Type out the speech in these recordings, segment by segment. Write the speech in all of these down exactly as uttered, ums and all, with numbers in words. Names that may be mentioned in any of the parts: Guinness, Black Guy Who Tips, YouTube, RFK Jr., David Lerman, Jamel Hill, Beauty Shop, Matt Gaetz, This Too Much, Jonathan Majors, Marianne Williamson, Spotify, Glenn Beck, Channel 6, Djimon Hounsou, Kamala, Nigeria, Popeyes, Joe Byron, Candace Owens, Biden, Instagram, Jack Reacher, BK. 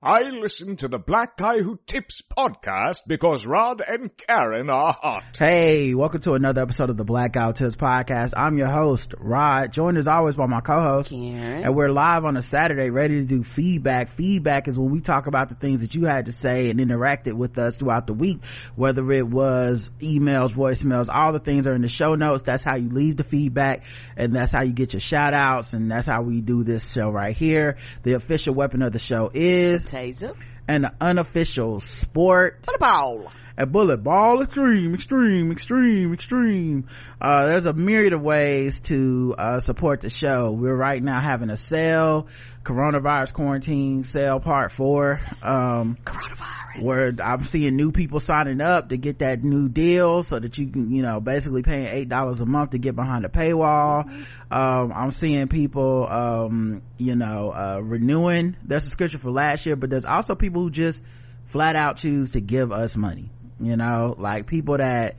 I listen to the Black Guy Who Tips podcast because Rod and Karen are hot. Hey, welcome to another episode of the Black Guy Who Tips podcast. I'm your host, Rod, joined as always by my co-host, Karen. And we're live on a Saturday ready to do feedback. Feedback is when we talk about the things that you had to say and interacted with us throughout the week, whether it was emails, voicemails, all the things are in the show notes. That's how you leave the feedback, and that's how you get your shout outs, and that's how we do this show right here. The official weapon of the show is Taser, an unofficial sport, bullet ball, a bullet ball, extreme, extreme, extreme, extreme. Uh, there's a myriad of ways to uh, support the show. We're right now having a sale, coronavirus quarantine sale part four. Um, coronavirus. Where I'm seeing new people signing up to get that new deal so that you can, you know, basically paying eight dollars a month to get behind the paywall. Mm-hmm. Um, I'm seeing people, um, you know, uh, renewing their subscription for last year, but there's also people who just flat out choose to give us money. You know, like people that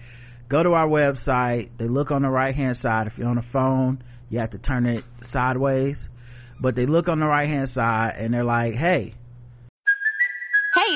go to our website, they look on the right hand side. If you're on a phone, you have to turn it sideways, but they look on the right hand side and they're like, hey hey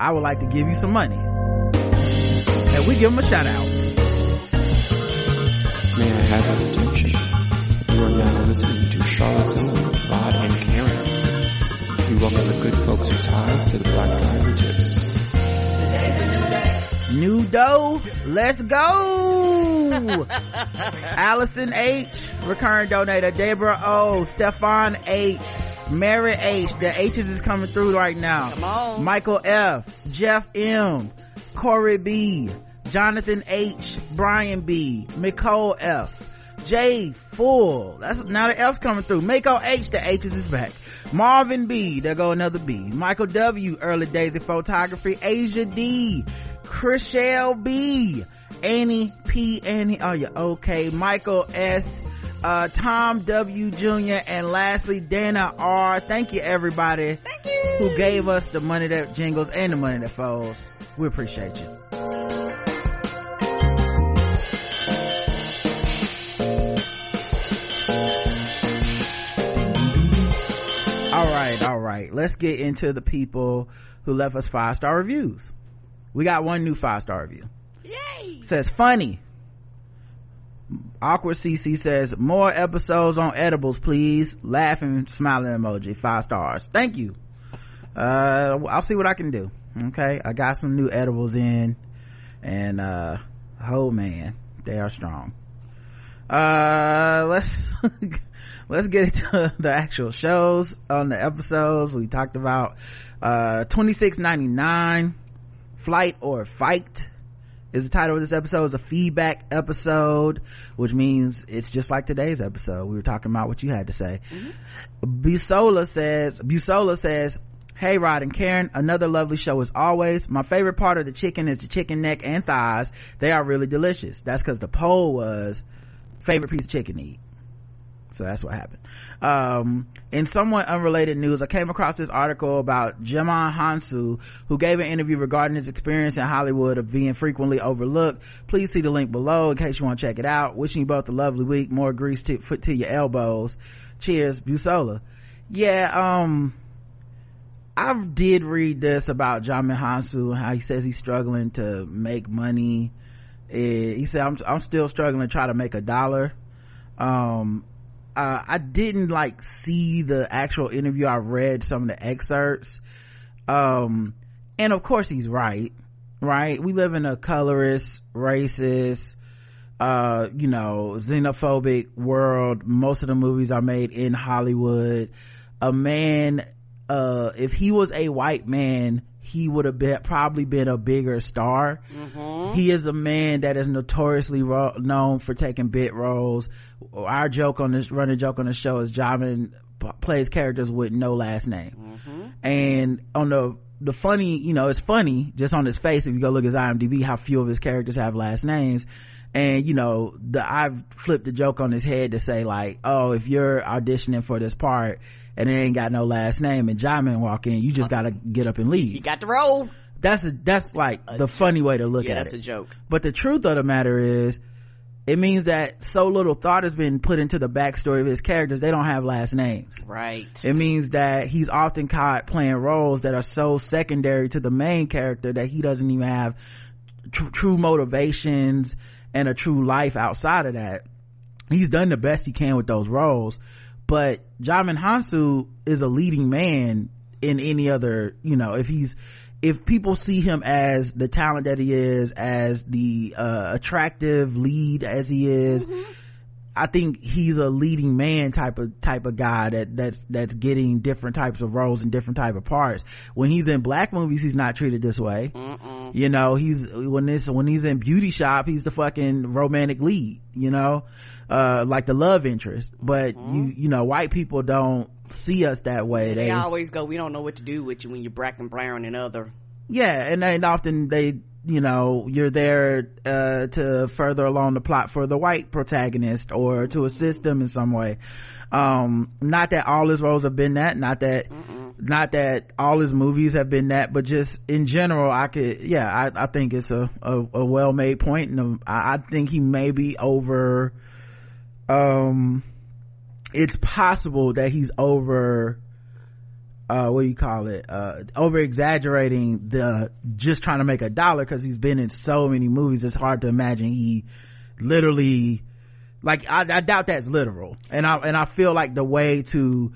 I would like to give you some money, and we give them a shout out. May I have your attention? You are now listening to Charlottesville, Rod and Karen. We welcome the good folks who tithe to the Black Guy Who Tips. Today's a new day. New dough. Let's go. Allison H, recurring donator. Deborah O, Stefan H, Mary H, the H's is coming through right now. Come on. Michael F, Jeff M, Corey B, Jonathan H, Brian B, Nicole F, J Full. That's now the F's coming through. Mako H, the H's is back. Marvin B, there go another B. Michael W, Early Daisy Photography. Asia D, Chriselle B, Annie P, Annie, are you okay? Michael S, uh Tom W Junior, and lastly Dana R. Thank you everybody, thank you who gave us the money that jingles and the money that falls. We appreciate you. All right all right let's get into the people who left us five star reviews. We got one new five star review. Yay. It says funny Awkward C C says, more episodes on edibles please, laughing smiling emoji, five stars. Thank you. uh I'll see what I can do. Okay, I got some new edibles in, and uh oh man, they are strong. Uh let's let's get into the actual shows. On the episodes we talked about uh twenty-six ninety-nine, Flight or Fight is the title of this episode. Is a feedback episode, which means it's just like today's episode. We were talking about what you had to say. Mm-hmm. Busola says, Busola says, hey Rod and Karen, another lovely show as always. My favorite part of the chicken is the chicken neck and thighs. They are really delicious. That's because the poll was favorite piece of chicken to eat. So that's what happened. Um, in somewhat unrelated news, I came across this article about Djimon Hounsou, who gave an interview regarding his experience in Hollywood of being frequently overlooked. Please see the link below in case you want to check it out. Wishing you both a lovely week. More grease to, foot to your elbows. Cheers, Busola. Yeah, um, I did read this about Djimon Hounsou, how he says he's struggling to make money. It, he said, I'm, I'm still struggling to try to make a dollar. Um, Uh, I didn't like see the actual interview. I read some of the excerpts. Um, and of course he's right, right? We live in a colorist, racist, uh, you know, xenophobic world. Most of the movies are made in Hollywood. A man, uh, if he was a white man, he would have been, probably been a bigger star. Mm-hmm. He is a man that is notoriously ro- known for taking bit roles. Our joke on this running joke on the show is Djimon p- plays characters with no last name. Mm-hmm. And on the the funny, you know, it's funny just on his face if you go look at his I M D B how few of his characters have last names. And you know, the I've flipped the joke on his head to say like, oh, if you're auditioning for this part and it ain't got no last name and Djimon walk in, you just gotta get up and leave. You got the role. That's a, that's like a the joke. Funny way to look yeah, at that's it. That's a joke. But the truth of the matter is, it means that so little thought has been put into the backstory of his characters. They don't have last names. Right. It means that he's often caught playing roles that are so secondary to the main character that he doesn't even have tr- true motivations and a true life outside of that. He's done the best he can with those roles, but Djimon Hounsou is a leading man in any other, you know, if he's, if people see him as the talent that he is, as the uh, attractive lead as he is, mm-hmm. I think he's a leading man type of type of guy that that's that's getting different types of roles and different type of parts. When he's in black movies, he's not treated this way. Mm-mm. You know, he's when this when he's in Beauty Shop, he's the fucking romantic lead. You know, uh, like the love interest. But mm-hmm. you you know, white people don't see us that way. They, they always go, we don't know what to do with you when you're black and brown and other. Yeah, and and often they. You know, you're there uh to further along the plot for the white protagonist or to assist them in some way. Um not that all his roles have been that, not that Mm-mm. not that all his movies have been that, but just in general, I could yeah I, I think it's a, a, a well-made point, and I, I think he may be over um it's possible that he's over uh what do you call it uh over exaggerating the just trying to make a dollar, because he's been in so many movies it's hard to imagine he literally like I, I doubt that's literal, and I and I feel like the way to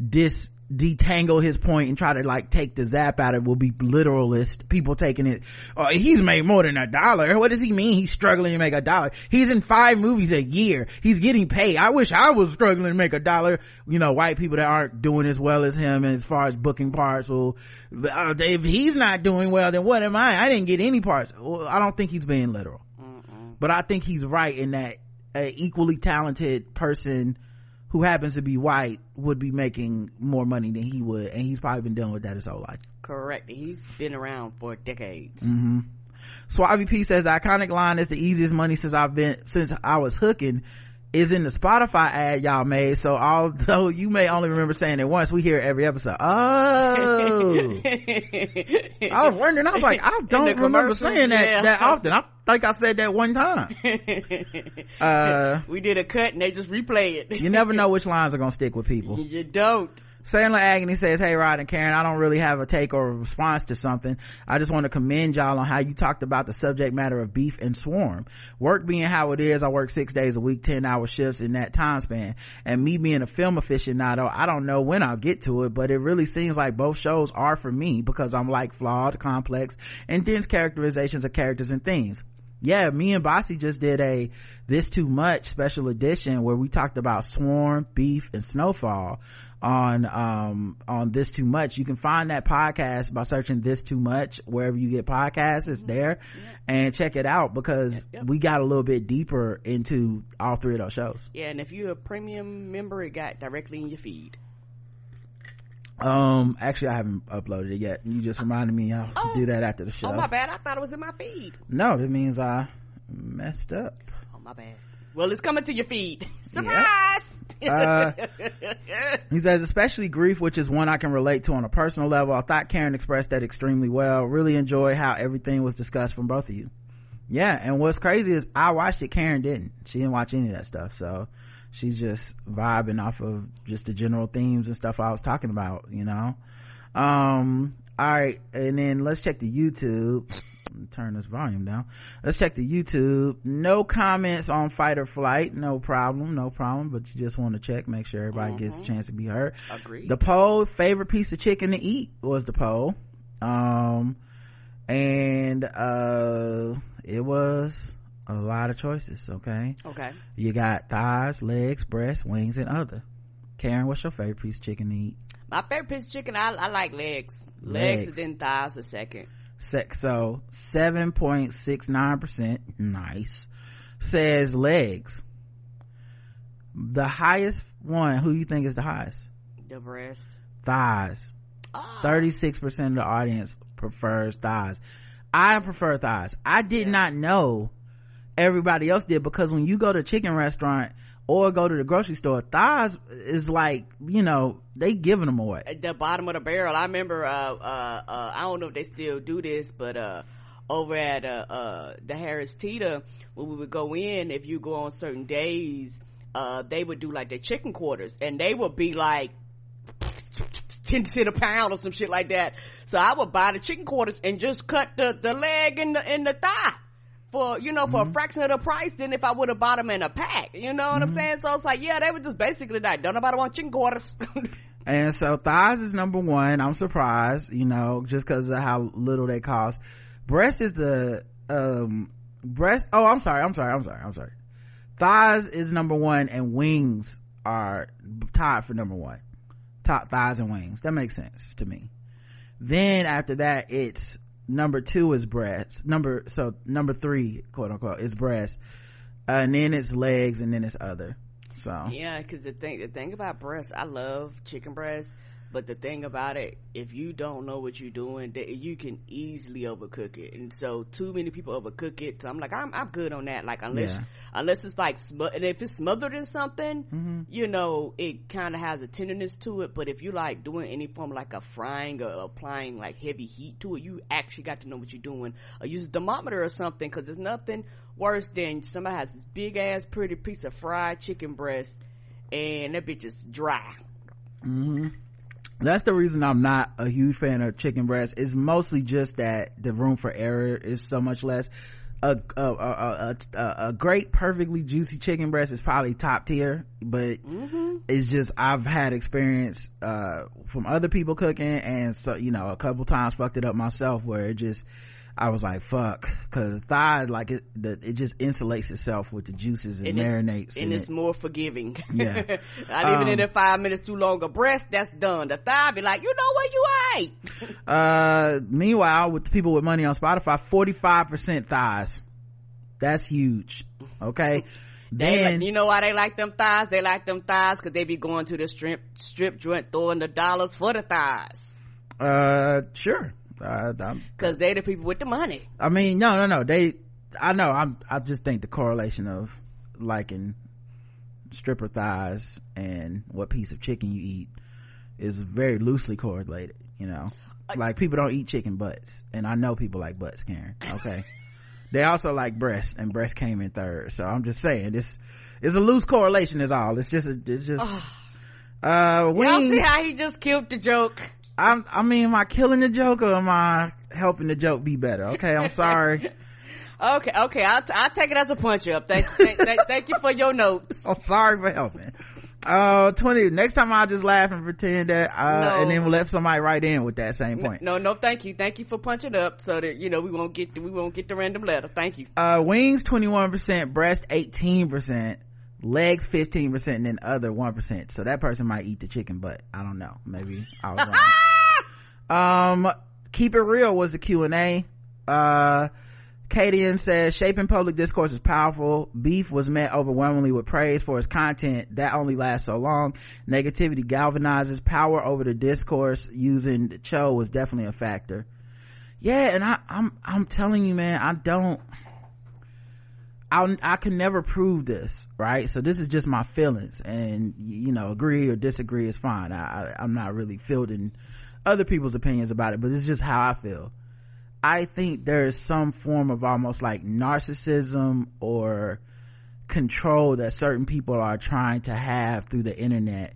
dis detangle his point and try to like take the zap out of it will be literalist people taking it, oh, he's made more than a dollar, what does he mean he's struggling to make a dollar, he's in five movies a year, he's getting paid, I wish I was struggling to make a dollar. You know, white people that aren't doing as well as him as far as booking parts will, uh, if he's not doing well then what am I I didn't get any parts. Well, I don't think he's being literal. Mm-mm. But I think he's right in that an equally talented person who happens to be white would be making more money than he would, and he's probably been dealing with that his whole life. Correct. He's been around for decades. Mm-hmm. Swabby P says the iconic line is the easiest money since I've been since I was hooking is in the Spotify ad y'all made, so although you may only remember saying it once, we hear it every episode. Oh. I was wondering, I was like, I don't remember saying that yeah. that often. I think I said that one time. Uh, we did a cut and they just replay it. You never know which lines are going to stick with people. You don't. Sandler Agony says, hey Rod and Karen, I don't really have a take or a response to something. I just want to commend y'all on how you talked about the subject matter of Beef and Swarm. Work being how it is, I work six days a week, ten hour shifts in that time span. And me being a film aficionado, I don't know when I'll get to it, but it really seems like both shows are for me because I'm like flawed, complex, and dense characterizations of characters and themes. Yeah, me and Bossy just did a This Too Much special edition where we talked about Swarm, Beef, and Snowfall on um on This Too Much. You can find that podcast by searching This Too Much wherever you get podcasts. It's there, and check it out because yep, yep. we got a little bit deeper into all three of those shows. Yeah, and if you're a premium member, it got directly in your feed. Um actually, I haven't uploaded it yet. You just reminded me I'll oh, do that after the show. Oh, my bad. I thought it was in my feed. No, that means I messed up. Oh, my bad. Well, it's coming to your feed. Surprise! Yep. Uh, he says, especially Grief, which is one I can relate to on a personal level. I thought Karen expressed that extremely well. Really enjoy how everything was discussed from both of you. Yeah, and what's crazy is I watched it, Karen didn't. She didn't watch any of that stuff, so she's just vibing off of just the general themes and stuff I was talking about, you know. Um all right, and then let's check the YouTube. Turn this volume down. Let's check the YouTube. No comments on Fight or Flight. No problem no problem, but you just want to check, make sure everybody mm-hmm. gets a chance to be heard. Agreed. The poll, favorite piece of chicken to eat, was the poll, um and uh it was a lot of choices. Okay okay, you got thighs, legs, breasts, wings, and other. Karen, what's your favorite piece of chicken to eat? My favorite piece of chicken, i, I like legs legs, legs. And then thighs the second. So seven point six nine percent, nice, says legs. The highest one, who you think is the highest? The breast. Thighs. Ah. thirty-six percent of the audience prefers thighs. I prefer thighs. I did yeah. not know everybody else did, because when you go to a chicken restaurant or go to the grocery store, thighs is like, you know, they giving them away at the bottom of the barrel. I remember uh uh, uh I don't know if they still do this, but uh over at uh, uh the Harris Teeter, when we would go in, if you go on certain days, uh they would do like their chicken quarters, and they would be like ten cents a pound or some shit like that. So I would buy the chicken quarters and just cut the the leg and the and the thigh for, you know, for mm-hmm. a fraction of the price than if I would have bought them in a pack. You know what mm-hmm. I'm saying? So it's like, yeah, they were just basically like, don't nobody want chicken quarters. And so thighs is number one. I'm surprised, you know, just because of how little they cost. Breast is the, um, breast, oh, I'm sorry, I'm sorry, I'm sorry, I'm sorry. Thighs is number one, and wings are tied for number one. Top thighs and wings. That makes sense to me. Then after that, it's, number two is breasts. Number so number three, quote unquote, is breasts, uh, and then it's legs, and then it's other. So yeah, because the thing the thing about breasts, I love chicken breasts, but the thing about it, if you don't know what you're doing, you can easily overcook it, and so too many people overcook it. So I'm like, I'm I'm good on that. Like unless yeah. unless it's like sm- and if it's smothered in something, mm-hmm. you know, it kind of has a tenderness to it. But if you like doing any form like a frying or applying like heavy heat to it, you actually got to know what you're doing. Or use a thermometer or something, because there's nothing worse than somebody has this big ass pretty piece of fried chicken breast, and that bitch is dry. Mm-hmm. That's the reason I'm not a huge fan of chicken breasts. It's mostly just that the room for error is so much less. A a a, a, a great, perfectly juicy chicken breast is probably top tier, but mm-hmm. it's just I've had experience uh from other people cooking, and so, you know, a couple times fucked it up myself where it just I was like, fuck, because the thigh, like it, the, it just insulates itself with the juices and, and marinates, and it's it. more forgiving. Yeah, not um, even in the five minutes too long. A breast, that's done. The thigh be like, you know what, you ain't. uh, meanwhile, with the people with money on Spotify, forty-five percent thighs. That's huge. Okay. They then, like, you know why they like them thighs? They like them thighs because they be going to the strip strip joint, throwing the dollars for the thighs. Uh, sure. Because they're the people with the money. I mean, no, no, no. They, I know. I'm. I just think the correlation of liking stripper thighs and what piece of chicken you eat is very loosely correlated. You know, uh, like people don't eat chicken butts, and I know people like butts, Karen. Okay, they also like breasts, and breasts came in third. So I'm just saying, this is a loose correlation. Is all. It's just. A, it's just. uh, wings. Y'all see how he just killed the joke. I, I mean, am I killing the joke or am I helping the joke be better? Okay, I'm sorry. okay, okay, I'll, t- I'll take it as a punch up. Thank, thank, thank, thank you for your notes. I'm sorry for helping. Uh, twenty. Next time I'll just laugh and pretend that, uh, no. and then we'll let somebody write in with that same point. No, no, no, thank you, thank you for punching up so that, you know, we won't get the, we won't get the random letter. Thank you. Uh, wings twenty-one percent, breast eighteen percent. Legs fifteen percent, and then other one percent. So that person might eat the chicken, but I don't know. Maybe I was wrong. um, Keep It Real was the Q and A. Uh, Katie says, shaping public discourse is powerful. Beef was met overwhelmingly with praise for its content. That only lasts so long. Negativity galvanizes power over the discourse. Using the show was definitely a factor. Yeah, and I, I'm, I'm telling you, man, I don't... I, I can never prove this, right? So this is just my feelings, and, you know, agree or disagree is fine. I, I, I'm not really fielding other people's opinions about it, but it's just how I feel. I think there is some form of almost like narcissism or control that certain people are trying to have through the internet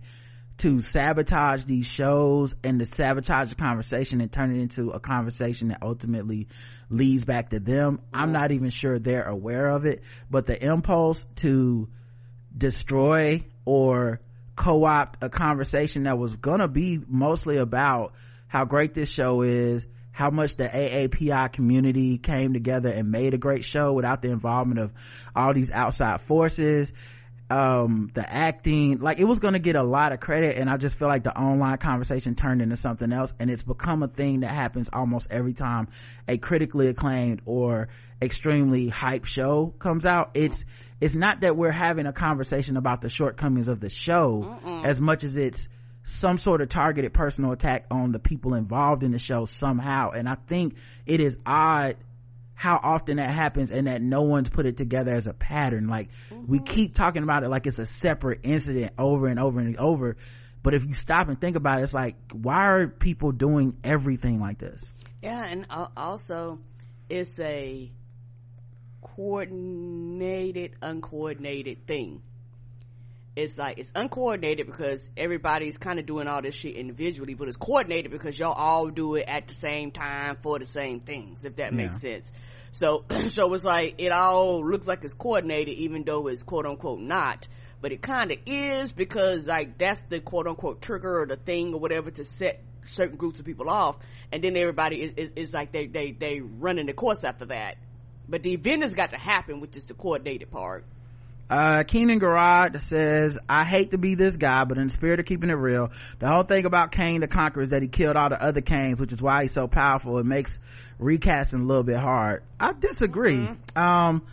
to sabotage these shows and to sabotage the conversation and turn it into a conversation that ultimately leads back to them. I'm not even sure they're aware of it, but the impulse to destroy or co-opt a conversation that was gonna be mostly about how great this show is, how much the A A P I community came together and made a great show without the involvement of all these outside forces, um the acting, like it was going to get a lot of credit, and I just feel like the online conversation turned into something else, and it's become a thing that happens almost every time a critically acclaimed or extremely hype show comes out. It's it's not that we're having a conversation about the shortcomings of the show Mm-mm. as much as it's some sort of targeted personal attack on the people involved in the show somehow. And I think it is odd how often that happens and that no one's put it together as a pattern. Like, mm-hmm. we keep talking about it like it's a separate incident over and over and over. But if you stop and think about it, it's like, why are people doing everything like this? Yeah, and also it's a coordinated, uncoordinated thing. It's like, it's uncoordinated because everybody's kind of doing all this shit individually, but it's coordinated because y'all all do it at the same time for the same things, if that yeah. makes sense. So, so it's like, it all looks like it's coordinated, even though it's quote unquote not, but it kind of is because like that's the quote unquote trigger or the thing or whatever to set certain groups of people off. And then everybody is, is, is like they, they, they running the course after that. But the event has got to happen, which is the coordinated part. Uh, Keenan Garrod says, I hate to be this guy, but in the spirit of keeping it real, the whole thing about Kane the Conqueror is that he killed all the other Kanes, which is why he's so powerful. It makes recasting a little bit hard. I disagree. Mm-hmm. Um,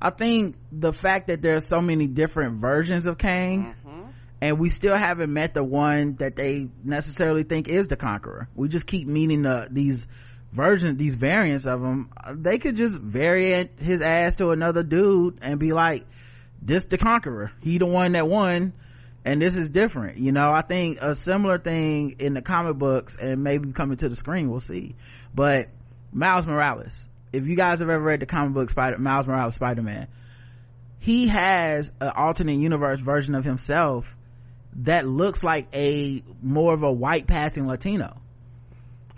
I think the fact that there are so many different versions of Kane, mm-hmm. and we still haven't met the one that they necessarily think is the Conqueror. We just keep meeting the, these versions, these variants of him. They could just vary his ass to another dude and be like, this the Conqueror, he the one that won, and this is different. You know, I think a similar thing in the comic books and maybe coming to the screen, we'll see. But Miles Morales, if you guys have ever read the comic book Spider Miles Morales Spider-Man, he has an alternate universe version of himself that looks like a more of a white passing Latino,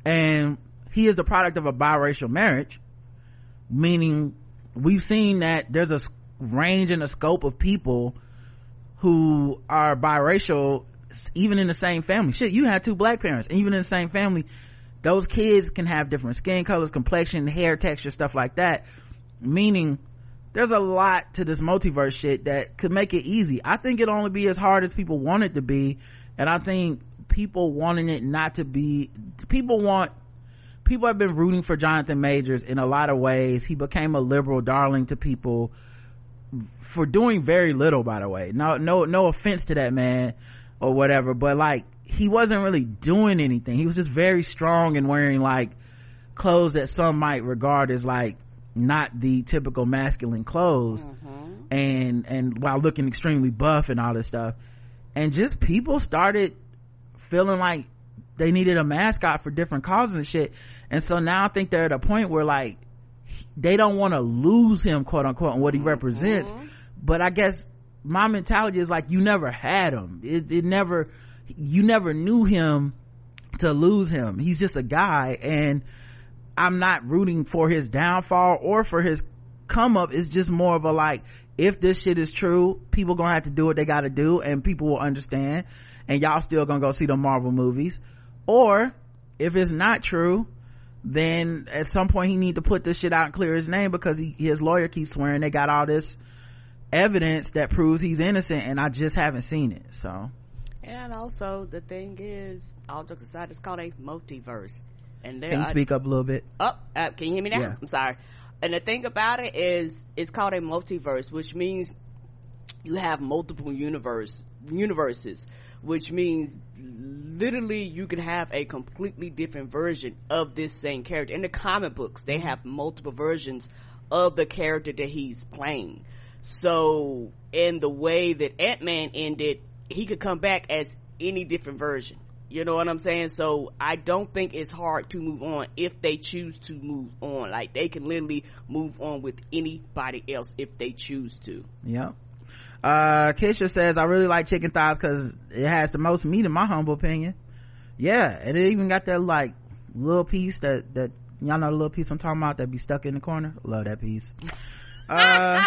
and he is the product of a biracial marriage, meaning we've seen that there's a range and a scope of people who are biracial even in the same family. Shit, you have two black parents, and even in the same family those kids can have different skin colors, complexion, hair texture, stuff like that, meaning there's a lot to this multiverse shit that could make it easy. I think it'll only be as hard as people want it to be, and I think people wanting it not to be people want people have been rooting for Jonathan Majors in a lot of ways. He became a liberal darling to people for doing very little, by the way. No, no, no offense to that man or whatever, but like he wasn't really doing anything. He was just very strong and wearing like clothes that some might regard as like not the typical masculine clothes, mm-hmm. and and while looking extremely buff and all this stuff. And just people started feeling like they needed a mascot for different causes and shit. And so now I think they're at a point where like they don't want to lose him, quote unquote, and what he mm-hmm. represents. But I guess my mentality is like, you never had him. It, it never, you never knew him to lose him. He's just a guy, and I'm not rooting for his downfall or for his come up. It's just more of a like, if this shit is true, people gonna have to do what they gotta do, and people will understand, and y'all still gonna go see the Marvel movies. Or if it's not true, then at some point he need to put this shit out and clear his name, because he, his lawyer keeps swearing they got all this evidence that proves he's innocent, and I just haven't seen it. So, and also the thing is, all jokes aside, it's called a multiverse. And there can you are, speak up a little bit? Up, oh, uh, can you hear me now? Yeah. I'm sorry. And the thing about it is, it's called a multiverse, which means you have multiple universe universes. Which means literally you can have a completely different version of this same character. In the comic books, they have multiple versions of the character that he's playing. So in the way that Ant-Man ended, he could come back as any different version. You know what I'm saying? So I don't think it's hard to move on if they choose to move on. Like, they can literally move on with anybody else if they choose to. Yep. uh Keisha says, I really like chicken thighs because it has the most meat, in my humble opinion. Yeah, and it even got that like little piece that that y'all know the little piece I'm talking about that be stuck in the corner. Love that piece. uh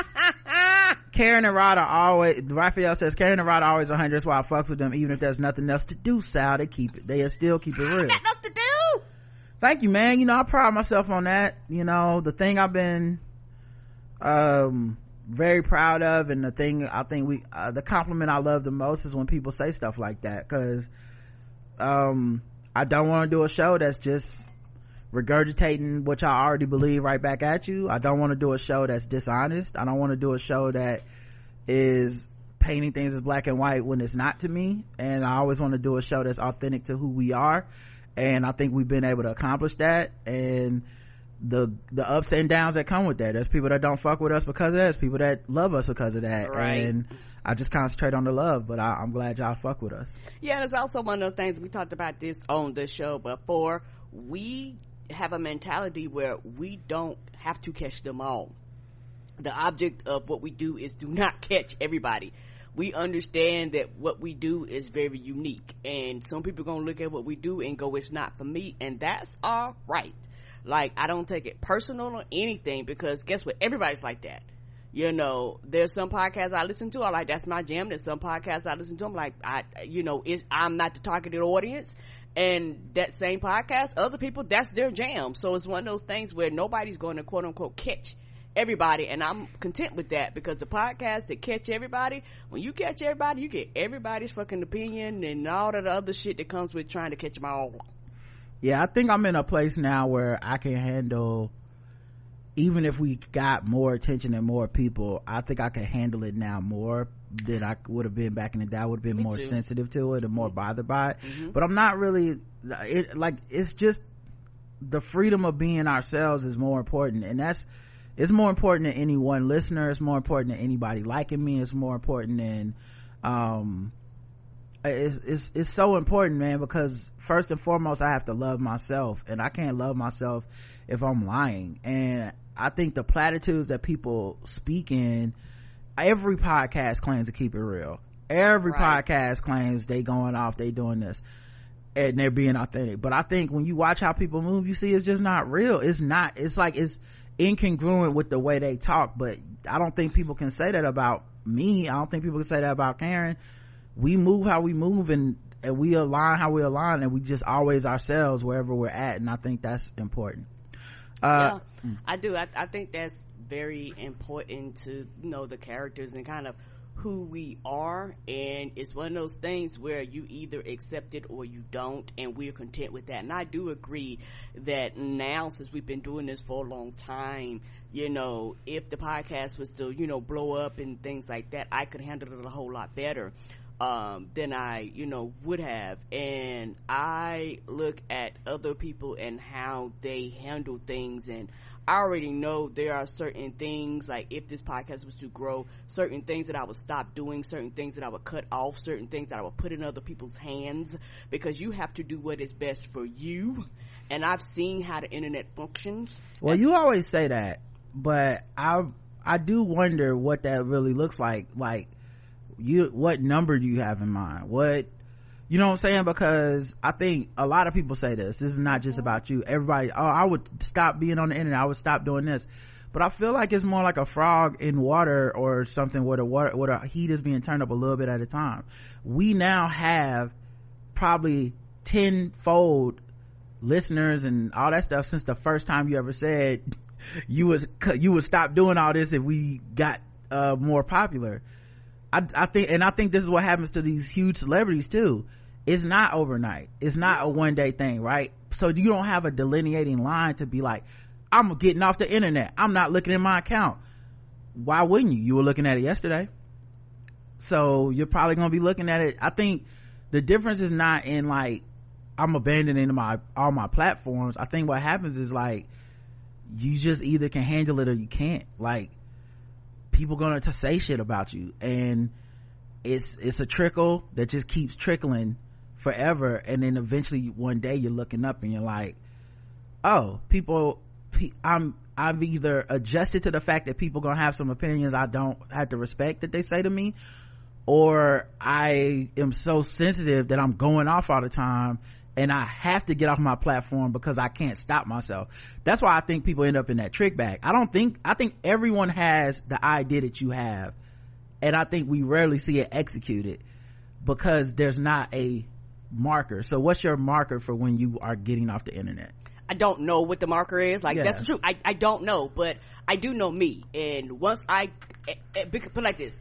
Karen and Rod are always, Raphael says, Karen and Rod are always one hundred. That's why I fucks with them, even if there's nothing else to do. Sal, they keep it they still keep it real. I got nothing to do. Thank you, man. You know, I pride myself on that. You know, the thing I've been um very proud of, and the thing I think we uh, the compliment I love the most is when people say stuff like that, because um I don't want to do a show that's just regurgitating what y'all already believe right back at you. I don't want to do a show that's dishonest. I don't want to do a show that is painting things as black and white when it's not to me, and I always want to do a show that's authentic to who we are, and I think we've been able to accomplish that. And the the ups and downs that come with that, there's people that don't fuck with us because of that, there's people that love us because of that, right? And I just concentrate on the love, but I, I'm glad y'all fuck with us. Yeah, it's also one of those things, we talked about this on the show before, we have a mentality where we don't have to catch them all. The object of what we do is to not catch everybody. We understand that what we do is very unique, and some people are gonna look at what we do and go, it's not for me, and that's all right. Like, I don't take it personal or anything, because guess what? Everybody's like that. You know, there's some podcasts I listen to, I'm like, that's my jam. There's some podcasts I listen to, I'm like, I, you know, it's, I'm not the targeted audience. And that same podcast, other people, that's their jam. So it's one of those things where nobody's going to quote unquote catch everybody. And I'm content with that, because the podcasts that catch everybody, when you catch everybody, you get everybody's fucking opinion and all that other shit that comes with trying to catch them all. Yeah, I think I'm in a place now where I can handle, even if we got more attention and more people, I think I can handle it now more than I would have been back in the day. I would have been Me more too. sensitive to it and more mm-hmm. bothered by it. Mm-hmm. But I'm not really, it, like, it's just the freedom of being ourselves is more important. And that's, it's more important than any one listener. It's more important than anybody liking me. It's more important than, um, It's, it's it's so important, man, because first and foremost I have to love myself, and I can't love myself if I'm lying. And I think the platitudes that people speak in, every podcast claims to keep it real, every right. podcast claims they going off, they doing this and they're being authentic, but I think when you watch how people move, you see it's just not real. It's not, it's like it's incongruent with the way they talk. But I don't think people can say that about me. I don't think people can say that about Karen. We move how we move, and, and we align how we align, and we just always ourselves wherever we're at. And I think that's important. Uh, yeah, I do. I, I think that's very important to know the characters and kind of who we are. And it's one of those things where you either accept it or you don't, and we're content with that. And I do agree that now, since we've been doing this for a long time, you know, if the podcast was to, you know, blow up and things like that, I could handle it a whole lot better. Um, than I, you know, would have. And I look at other people and how they handle things, and I already know there are certain things, like if this podcast was to grow, certain things that I would stop doing, certain things that I would cut off, certain things that I would put in other people's hands, because you have to do what is best for you. And I've seen how the internet functions. Well, you always say that, but I, I do wonder what that really looks like. Like, you, what number do you have in mind? What, you know what I'm saying? Because I think a lot of people say this, this is not just about you, everybody, oh, I would stop being on the internet, I would stop doing this. But I feel like it's more like a frog in water or something, where the water, where the heat is being turned up a little bit at a time. We now have probably tenfold listeners and all that stuff since the first time you ever said you was, you would stop doing all this if we got uh more popular. I, I think, and I think this is what happens to these huge celebrities too. It's not overnight. It's not yeah. a one day thing, right? So you don't have a delineating line to be like, I'm getting off the internet, I'm not looking at my account. Why wouldn't you? You were looking at it yesterday, so you're probably going to be looking at it. I think the difference is not in like, I'm abandoning my, all my platforms. I think what happens is like, you just either can handle it or you can't. Like, people gonna to say shit about you, and it's it's a trickle that just keeps trickling forever, and then eventually one day you're looking up and you're like, oh, people, I'm I've either adjusted to the fact that people gonna have some opinions I don't have to respect that they say to me, or I am so sensitive that I'm going off all the time and I have to get off my platform because I can't stop myself. That's why I think people end up in that trick bag. I don't think, I think everyone has the idea that you have, and I think we rarely see it executed because there's not a marker. So what's your marker for when you are getting off the internet? I don't know what the marker is. Like, yeah. that's the truth. I, I don't know, but I do know me. And once I, put it like this,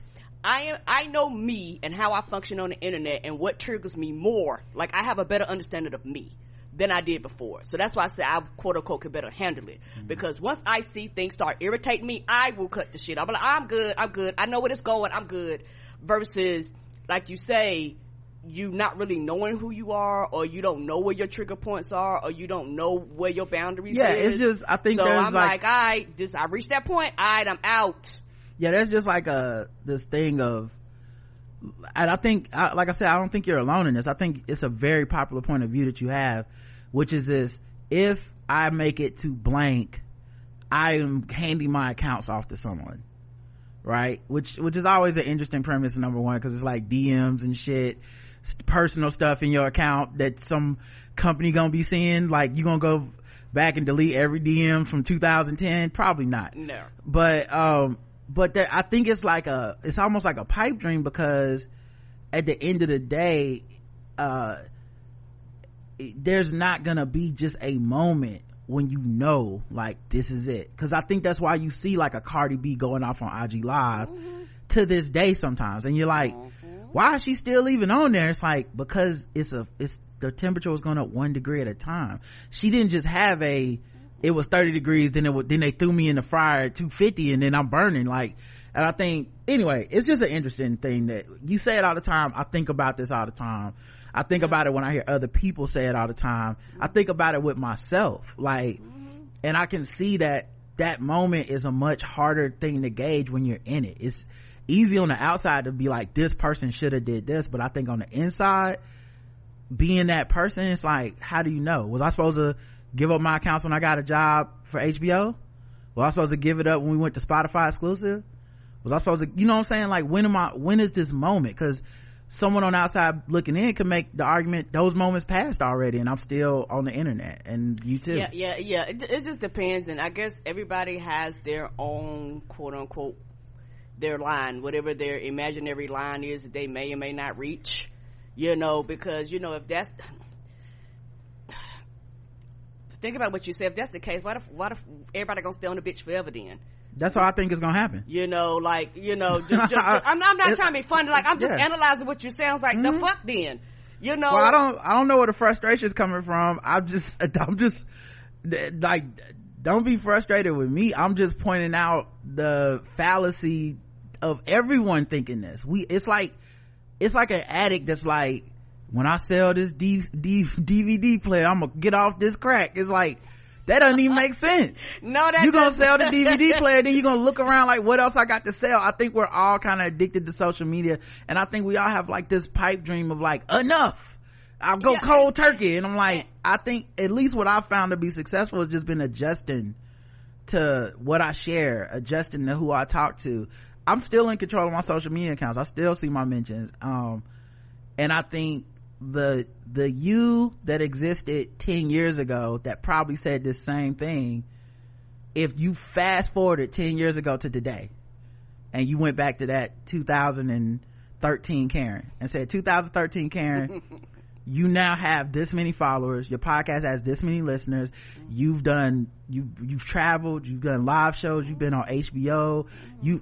I am, I know me and how I function on the internet and what triggers me more. Like, I have a better understanding of me than I did before. So that's why I said I, quote unquote, could better handle it. Mm-hmm. Because once I see things start irritating me, I will cut the shit. I'm like, I'm good, I'm good. I know where it's going, I'm good. Versus, like you say, you not really knowing who you are, or you don't know where your trigger points are, or you don't know where your boundaries yeah, are. Yeah, it's just, I think so there's I'm like... So I'm like, all right, this, I reached that point, all right, I'm out. Yeah, there's just like a, this thing of... And I think, like I said, I don't think you're alone in this. I think it's a very popular point of view that you have, which is this: if I make it to blank, I am handing my accounts off to someone, right? Which, which is always an interesting premise, number one, because it's like D Ms and shit, personal stuff in your account that some company gonna be seeing. Like, you gonna go back and delete every D M from two thousand ten? Probably not. No. But, um, but there, I think it's like a, it's almost like a pipe dream, because at the end of the day, uh, there's not gonna be just a moment when you know, like, this is it. Cause I think that's why you see like a Cardi B going off on I G Live mm-hmm. to this day sometimes. And you're like, mm-hmm. why is she still even on there? It's like, because it's a, it's, the temperature was going up one degree at a time. She didn't just have a, it was thirty degrees, then it was, then they threw me in the fryer at two fifty, and then I'm burning. Like, and I think, anyway, it's just an interesting thing that you say it all the time. I think about this all the time. I think about it when I hear other people say it all the time. I think about it with myself, like, and I can see that that moment is a much harder thing to gauge when you're in it. It's easy on the outside to be like, this person should have did this, but I think on the inside, being that person, it's like, how do you know? Was I supposed to give up my accounts when I got a job for H B O? Was I supposed to give it up when we went to Spotify exclusive? Was I supposed to, you know what I'm saying? Like, when am I, when is this moment? Cause someone on outside looking in can make the argument those moments passed already and I'm still on the internet, and you too. Yeah, yeah, yeah. It, it just depends. And I guess everybody has their own quote unquote, their line, whatever their imaginary line is that they may or may not reach, you know, because, you know, if that's, think about what you said. If that's the case, why the, why the, everybody gonna stay on the bitch forever then? That's what I think is gonna happen. You know, like, you know, just, just, just, I'm, I'm not trying to be funny. Like, I'm just yeah. analyzing what you sounds like. Mm-hmm. The fuck then? You know. Well, I don't, I don't know where the frustration is coming from. I'm just, I'm just, like, don't be frustrated with me. I'm just pointing out the fallacy of everyone thinking this. We, it's like, it's like an addict that's like, when I sell this D- D- D V D player, I'm gonna get off this crack. It's like, that doesn't even make sense. No, that you're gonna sell the D V D player, then you're gonna look around like, what else I got to sell? I think we're all kind of addicted to social media, and I think we all have like this pipe dream of like, enough. I'll go yeah. cold turkey. And I'm like, I think at least what I've found to be successful has just been adjusting to what I share, adjusting to who I talk to. I'm still in control of my social media accounts. I still see my mentions. Um, and I think the the you that existed ten years ago that probably said this same thing, if you fast forwarded ten years ago to today and you went back to that two thousand thirteen Karen and said, two thousand thirteen Karen, you now have this many followers, your podcast has this many listeners, you've done you you've traveled, you've done live shows, you've been on H B O, you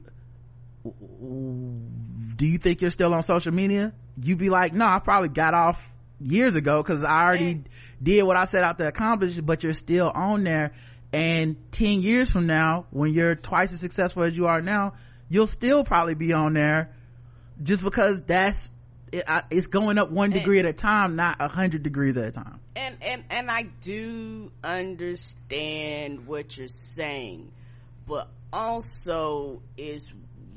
do you think you're still on social media? You'd be like, no, I probably got off years ago because I already Man. did what I set out to accomplish. But you're still on there, and ten years from now, when you're twice as successful as you are now, you'll still probably be on there, just because that's it, I, it's going up one degree and, at a time, not a hundred degrees at a time. And and and I do understand what you're saying, but also is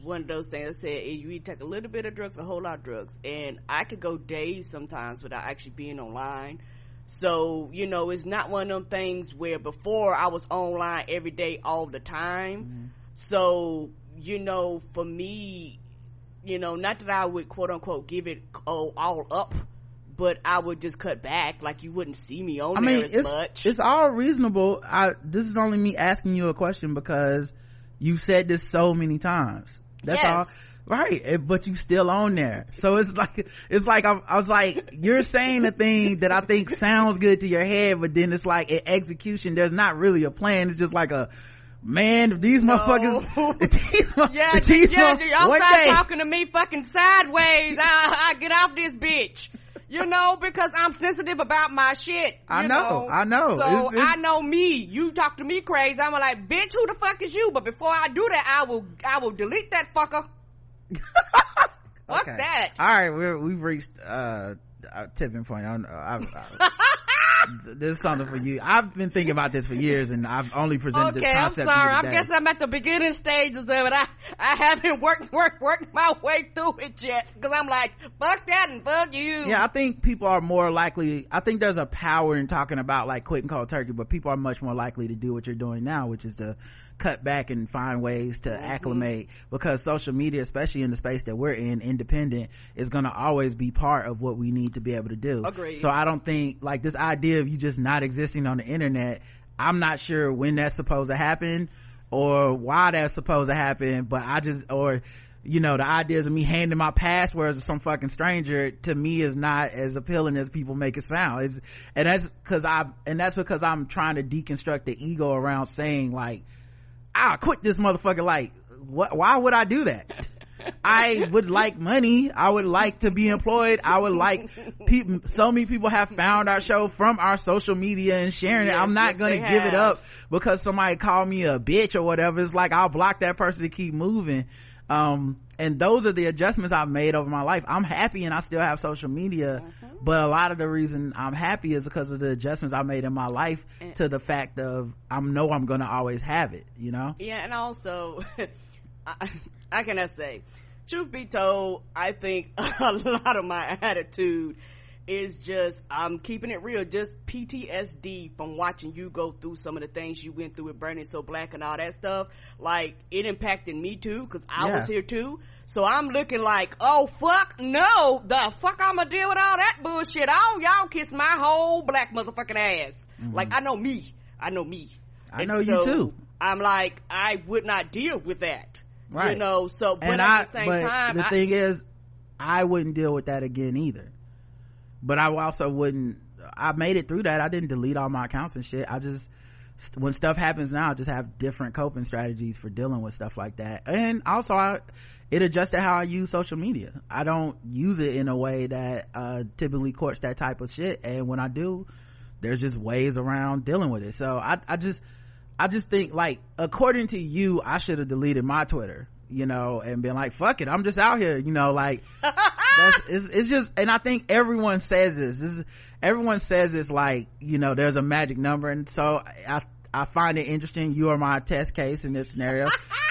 one of those things I said, you take a little bit of drugs, a whole lot of drugs, and I could go days sometimes without actually being online. So, you know, it's not one of them things where before I was online every day all the time. Mm-hmm. So, you know, for me, you know, not that I would quote unquote give it all, all up, but I would just cut back. Like, you wouldn't see me on I there mean, as it's, much. It's all reasonable. I, this is only me asking you a question because you've said this so many times. That's yes. all right, but you still on there. So it's like it's like I'm, I was like, you're saying a thing that I think sounds good to your head, but then it's like in execution there's not really a plan. It's just like a man, if these no. motherfuckers if these, yeah, if these yeah, motherfuckers, y'all start talking to me fucking sideways, I, I get off this bitch. you know, because I'm sensitive about my shit. You I know, know, I know. So it's, it's, I know me. You talk to me crazy, I'm like, bitch, who the fuck is you? But before I do that, I will, I will delete that fucker. Fuck okay. that. All right, we're, we've reached uh, a tipping point. I don't know. I, I, This is something for you. I've been thinking about this for years, and I've only presented okay, this concept. Okay, I'm sorry. To you I guess I'm at the beginning stages of it. I, I haven't worked, worked, worked my way through it yet, because I'm like, fuck that and fuck you. Yeah, I think people are more likely. I think there's a power in talking about like quit and cold turkey, but people are much more likely to do what you're doing now, which is to cut back and find ways to mm-hmm. acclimate, because social media, especially in the space that we're in, independent, is going to always be part of what we need to be able to do. Agreed. So I don't think like this idea of you just not existing on the internet, I'm not sure when that's supposed to happen or why that's supposed to happen, but I just, or you know, the ideas of me handing my passwords to some fucking stranger, to me, is not as appealing as people make it sound. It's, and that's because I and that's because I'm trying to deconstruct the ego around saying like, I'll quit this motherfucker. Like, what, why would I do that? I would like money. I would like to be employed. I would like people. So many people have found our show from our social media and sharing yes, it. I'm not yes, going to give have. it up because somebody called me a bitch or whatever. It's like, I'll block that person to keep moving. Um, and those are the adjustments I've made over my life. I'm happy and I still have social media, mm-hmm. but a lot of the reason I'm happy is because of the adjustments I made in my life and, to the fact of I know I'm gonna always have it, you know? Yeah, and also, I, I cannot say, truth be told, I think a lot of my attitude is just, I'm keeping it real, just P T S D from watching you go through some of the things you went through with Bernie So Black and all that stuff. Like, it impacted me too, because I yeah. was here too. So I'm looking like, oh fuck no, the fuck I'm gonna deal with all that bullshit. Oh, y'all kiss my whole black motherfucking ass. Mm-hmm. Like, I know me. I know me. I and know so you too. I'm like, I would not deal with that. Right. You know, so, but and at I, the same but time. The I, thing is, I wouldn't deal with that again either. But I also wouldn't, I made it through that. I didn't delete all my accounts and shit. I just, when stuff happens now, I just have different coping strategies for dealing with stuff like that. And also, I, it adjusted how I use social media. I don't use it in a way that uh, typically courts that type of shit. And when I do, there's just ways around dealing with it. So I, I just, I just think like, according to you, I should have deleted my Twitter, you know, and been like, fuck it, I'm just out here, you know, like, that's, it's, it's just, and I think everyone says this, this is, everyone says it's like, you know, there's a magic number, and so I, I find it interesting. You are my test case in this scenario,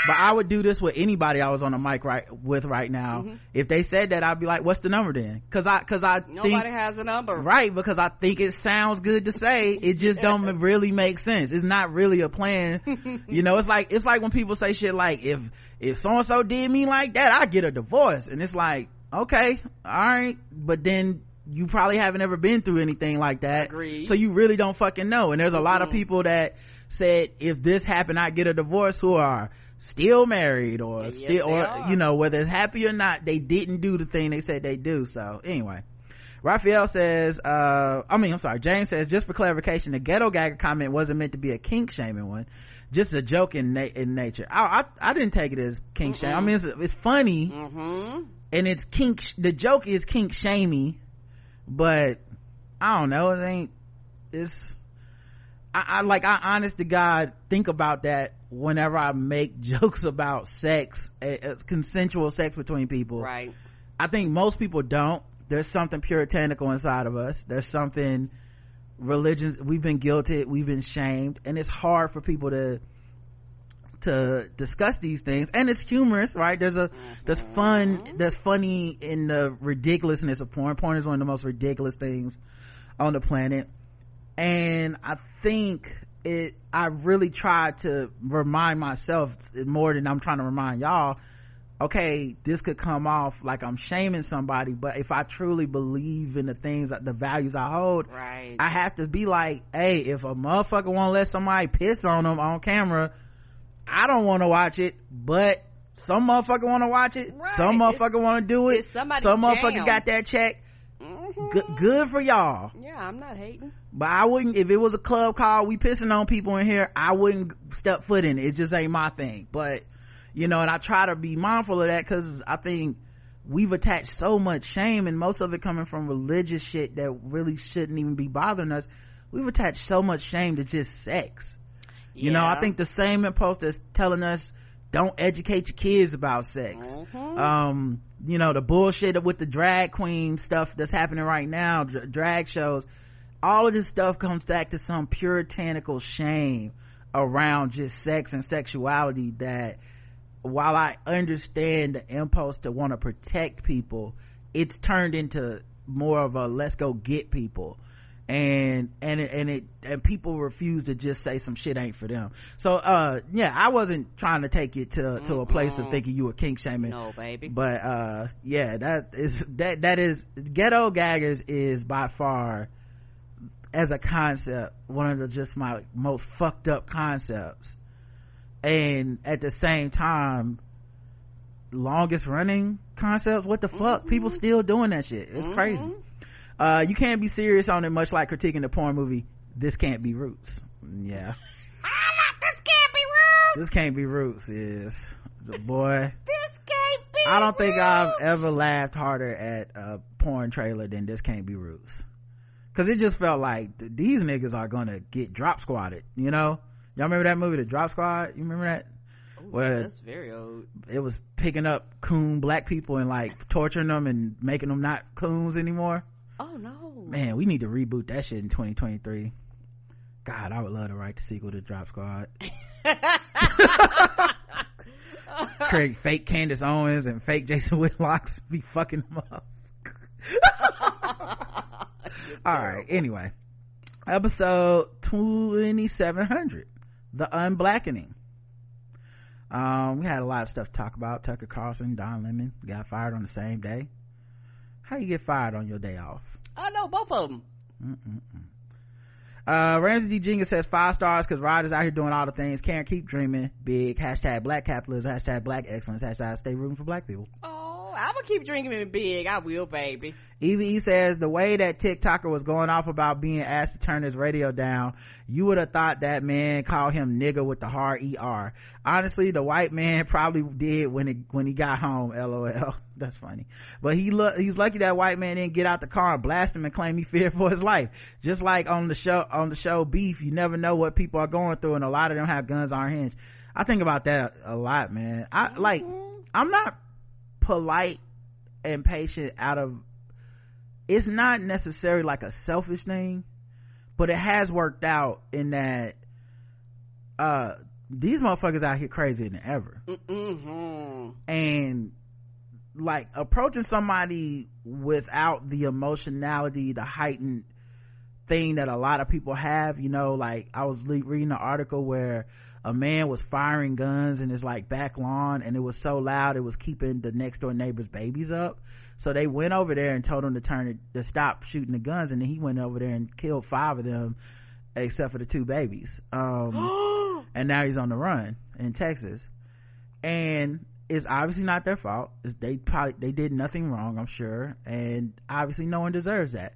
but I would do this with anybody I was on the mic right with right now. Mm-hmm. If they said that, I'd be like, what's the number then? Cause I, cause I nobody think, has a number. Right. Because I think it sounds good to say. It just yes. don't really make sense. It's not really a plan. You know, it's like, it's like when people say shit like, if, if so-and-so did me like that, I get a divorce. And it's like, okay, all right, but then you probably haven't ever been through anything like that. Agreed. So you really don't fucking know. And there's a mm-hmm. lot of people that said, if this happened, I get a divorce, who are still married or yes, still, or are. You know, whether it's happy or not, they didn't do the thing they said they do. So anyway, Raphael says, uh, I mean, I'm sorry, James says, just for clarification, the ghetto gagger comment wasn't meant to be a kink shaming one, just a joke in, na- in nature. I, I, I didn't take it as kink shaming. I mean, it's, it's funny. Mm-hmm. And it's kink, the joke is kink shamey, but I don't know, it ain't, it's, I, I like, I honest to God think about that whenever I make jokes about sex, uh, consensual sex between people. Right. I think most people don't. There's something puritanical inside of us. There's something religions, we've been guilted, we've been shamed, and it's hard for people to, to discuss these things, and it's humorous, right? There's a there's fun there's funny in the ridiculousness of porn. Porn is one of the most ridiculous things on the planet, and I think it I really try to remind myself more than I'm trying to remind y'all, okay, this could come off like I'm shaming somebody, but if I truly believe in the things, the values I hold, right, I have to be like, hey, if a motherfucker won't let somebody piss on them on camera, I don't want to watch it, but some motherfucker want to watch it. Right. Some motherfucker want to do it. Some motherfucker jam. Got that check. Mm-hmm. G- good for y'all. Yeah, I'm not hating. But I wouldn't, if it was a club call, we pissing on people in here, I wouldn't step foot in it. It just ain't my thing. But, you know, and I try to be mindful of that, because I think we've attached so much shame, and most of it coming from religious shit that really shouldn't even be bothering us. We've attached so much shame to just sex. You yeah. know, I think the same impulse that's telling us don't educate your kids about sex. Mm-hmm. Um, you know, the bullshit with the drag queen stuff that's happening right now, dr- drag shows, all of this stuff comes back to some puritanical shame around just sex and sexuality that, while I understand the impulse to want to protect people, it's turned into more of a let's go get people. And and it, and it and people refuse to just say some shit ain't for them. So uh yeah, I wasn't trying to take it to Mm-mm. to a place of thinking you were kink shaming. No, baby. But uh yeah, that is that that is Ghetto Gaggers is by far, as a concept, one of the just my most fucked up concepts. And at the same time, longest running concepts. What the mm-hmm. fuck? People still doing that shit. It's mm-hmm. crazy. Uh, you can't be serious on it, much like critiquing the porn movie. This can't be Roots. Yeah. I like this can't be Roots. This can't be Roots is the boy. This can't be I don't Roots. Think I've ever laughed harder at a porn trailer than This Can't Be Roots. Cause it just felt like th- these niggas are gonna get drop squatted, you know? Y'all remember that movie, The Drop Squad? You remember that? Ooh, where that's very old. It was picking up coon black people and like torturing them and making them not coons anymore. Oh no, man, we need to reboot that shit in twenty twenty-three. God, I would love to write the sequel to Drop Squad. Craig, fake Candace Owens and fake Jason Whitlock's be fucking them up. All right, anyway, episode twenty-seven hundred, The Unblackening. Um we had a lot of stuff to talk about. Tucker Carlson, Don Lemon got fired on the same day. How you get fired on your day off? I know both of them. Mm-mm-mm. uh Ramsey D. Jenkins says five stars because Rod is out here doing all the things. Karen, keep dreaming big. Hashtag black capitalism, hashtag black excellence, hashtag stay rooting for black people. Oh, I'm gonna keep drinking big. I will, baby. Evie says the way that TikToker was going off about being asked to turn his radio down, you would have thought that man called him nigga with the hard E R. Honestly, the white man probably did when it when he got home. LOL. That's funny. But he look he's lucky that white man didn't get out the car and blast him and claim he feared for his life. Just like on the show on the show Beef, you never know what people are going through, and a lot of them have guns on hinge. I think about that a lot, man. I mm-hmm. like I'm not polite and patient out of it's not necessarily like a selfish thing, but it has worked out in that uh these motherfuckers out here crazier than ever. Mm-hmm. And like approaching somebody without the emotionality, the heightened thing that a lot of people have, you know, like I was le- reading an article where a man was firing guns in his like back lawn, and it was so loud it was keeping the next door neighbor's babies up, so they went over there and told him to turn it to stop shooting the guns, and then he went over there and killed five of them except for the two babies. Um and now he's on the run in Texas, and it's obviously not their fault. It's they probably they did nothing wrong, I'm sure, and obviously no one deserves that.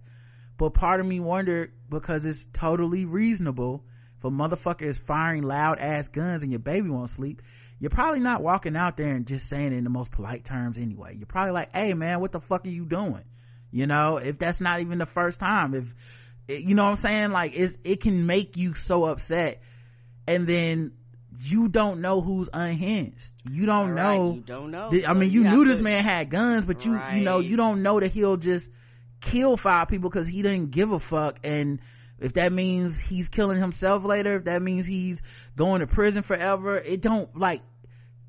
But part of me wondered, because it's totally reasonable for motherfuckers firing loud ass guns and your baby won't sleep, you're probably not walking out there and just saying it in the most polite terms anyway. You're probably like, hey man, what the fuck are you doing? You know, if that's not even the first time, if you know what I'm saying, like it's, it can make you so upset, and then you don't know who's unhinged. You don't right, know. You don't know. I mean, you, you knew this man had guns, but you, right. you know, you don't know that he'll just kill five people because he didn't give a fuck. And if that means he's killing himself later, if that means he's going to prison forever, it don't like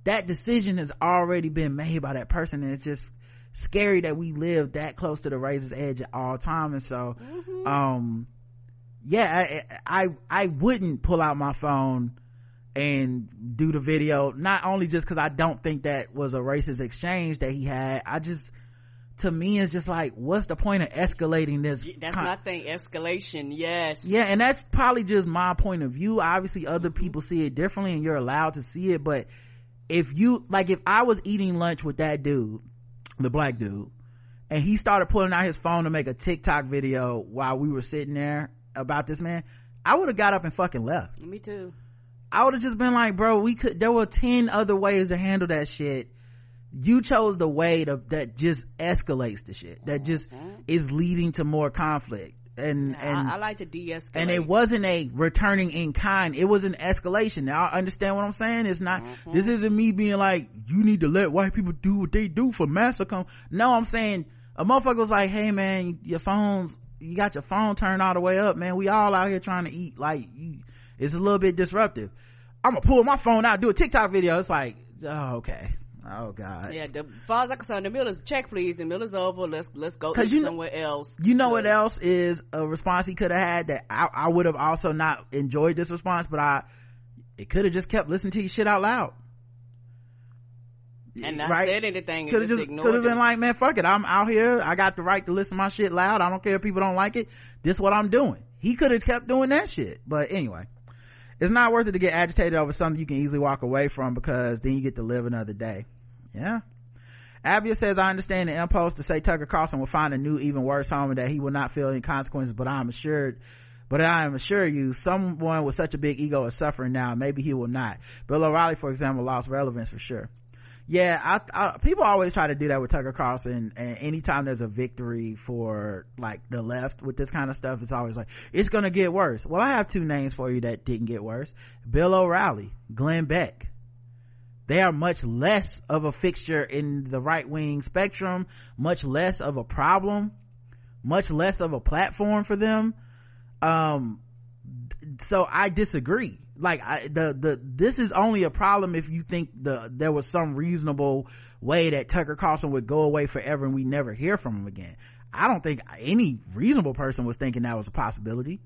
that decision has already been made by that person, and it's just scary that we live that close to the razor's edge at all time. And so mm-hmm. um yeah I, I I wouldn't pull out my phone and do the video, not only just because I don't think that was a racist exchange that he had. I just to me it's just like, what's the point of escalating this? That's con- my thing, escalation. Yes. Yeah, and that's probably just my point of view. Obviously other people see it differently, and you're allowed to see it, but if you like if I was eating lunch with that dude, the black dude, and he started pulling out his phone to make a TikTok video while we were sitting there about this man, I would have got up and fucking left. Me too. I would have just been like, bro, we could there were ten other ways to handle that shit. you chose the way to, that just escalates the shit that just mm-hmm. is leading to more conflict. And yeah, and I, I like to de-escalate. And it wasn't a returning in kind, it was an escalation. Now I understand what I'm saying. It's not mm-hmm. this isn't me being like, you need to let white people do what they do for massacre. No, I'm saying a motherfucker was like, hey man, your phone's you got your phone turned all the way up, man, we all out here trying to eat, like it's a little bit disruptive. I'm gonna pull my phone out, do a TikTok video. It's like, oh, okay. Oh God! Yeah, the far as I'm concerned, the meal is check, please. The meal is over. Let's let's go eat you know, somewhere else. You know what else is a response he could have had that I, I would have also not enjoyed this response, but I it could have just kept listening to your shit out loud and not right? said anything. Could have just, just could have been like, man, fuck it. I'm out here. I got the right to listen to my shit loud. I don't care if people don't like it. This is what I'm doing. He could have kept doing that shit, but anyway. It's not worth it to get agitated over something you can easily walk away from, because then you get to live another day. Yeah. Abia says, I understand the impulse to say Tucker Carlson will find a new, even worse home and that he will not feel any consequences, but I'm assured, but I am assure you, someone with such a big ego is suffering now. Maybe he will not. Bill O'Reilly, for example, lost relevance for sure. Yeah. I, I, people always try to do that with Tucker Carlson, and anytime there's a victory for like the left with this kind of stuff, it's always like, it's gonna get worse. Well, I have two names for you that didn't get worse. Bill O'Reilly, Glenn Beck. They are much less of a fixture in the right wing spectrum, much less of a problem, much less of a platform for them. Um, so I disagree. Like I, the the this is only a problem if you think the there was some reasonable way that Tucker Carlson would go away forever and we never hear from him again. I don't think any reasonable person was thinking that was a possibility.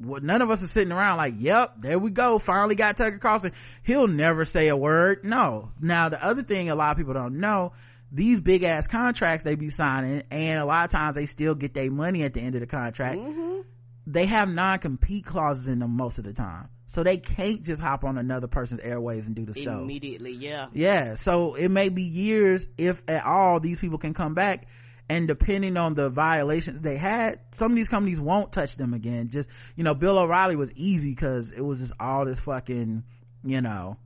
Well, none of us are sitting around like, yep, there we go, finally got Tucker Carlson, he'll never say a word. No. Now the other thing a lot of people don't know, these big ass contracts they be signing, and a lot of times they still get their money at the end of the contract. Mm-hmm. They have non-compete clauses in them most of the time, so they can't just hop on another person's airways and do the show immediately. Yeah, yeah. So it may be years, if at all, these people can come back, and depending on the violations they had, some of these companies won't touch them again. Just, you know, Bill O'Reilly was easy because it was just all this fucking, you know,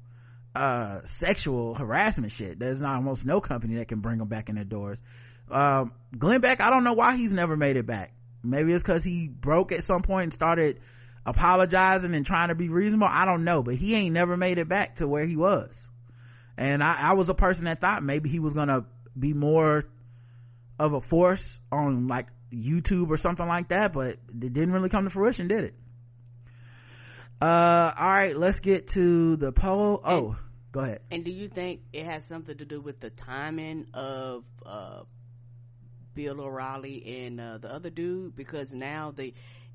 uh sexual harassment shit. There's not almost no company that can bring them back in their doors. um Glenn Beck, I don't know why he's never made it back. Maybe it's because he broke at some point and started apologizing and trying to be reasonable. I don't know, but he ain't never made it back to where he was. And I, I was a person that thought maybe he was gonna be more of a force on like YouTube or something like that, but it didn't really come to fruition, did it? Uh all right, let's get to the poll. Oh, and, go ahead. And do you think it has something to do with the timing of uh Bill O'Reilly and uh, the other dude? Because now the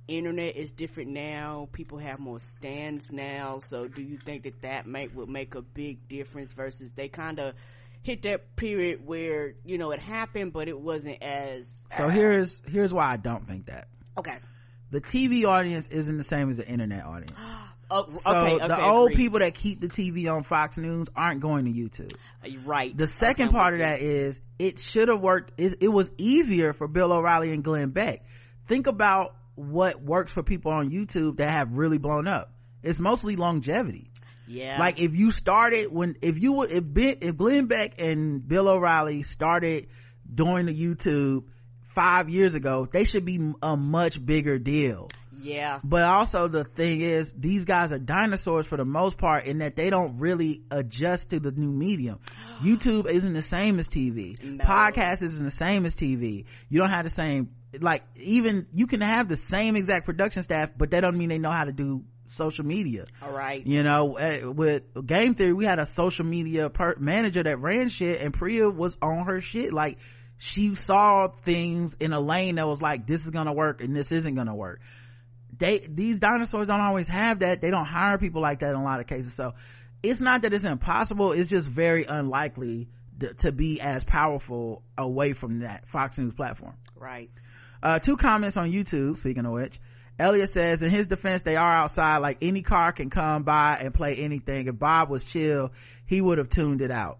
internet is different now, people have more stands now, so do you think that that make would make a big difference versus they kind of hit that period where, you know, it happened but it wasn't as so uh, here's here's why I don't think that. Okay, the T V audience isn't the same as the internet audience. Oh, okay, so okay, the old agreed. people that keep the T V on Fox News aren't going to YouTube. Right. The second part of that is it should have worked. It was easier for Bill O'Reilly and Glenn Beck. Think about what works for people on YouTube that have really blown up. It's mostly longevity. Yeah. Like if you started when if you would if, if Glenn Beck and Bill O'Reilly started doing the YouTube five years ago, they should be a much bigger deal. Yeah, but also the thing is these guys are dinosaurs for the most part in that they don't really adjust to the new medium. YouTube isn't the same as T V. No. Podcast isn't the same as T V. You don't have the same, like, even you can have the same exact production staff, but that don't mean they know how to do social media. All right, you know, with Game Theory we had a social media per- manager that ran shit, and Priya was on her shit. Like, she saw things in a lane that was like, this is gonna work and this isn't gonna work. They, these dinosaurs don't always have that. They don't hire people like that in a lot of cases. So it's not that it's impossible, it's just very unlikely th- to be as powerful away from that Fox News platform. Right. Uh two comments on YouTube, speaking of which. Elliot says, in his defense, they are outside, like any car can come by and play anything. If Bob was chill, he would have tuned it out.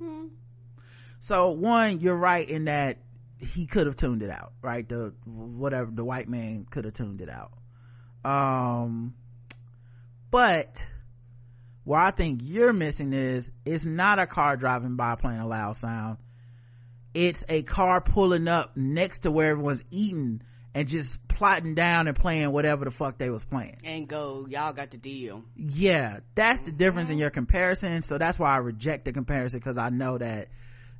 Hmm. So one, you're right in that he could have tuned it out, right? The whatever the white man could have tuned it out. Um but Where I think you're missing is, it's not a car driving by playing a loud sound. It's a car pulling up next to where everyone's eating and just plotting down and playing whatever the fuck they was playing. And go, y'all got the deal. Yeah, that's the difference in your comparison. So that's why I reject the comparison, because I know that,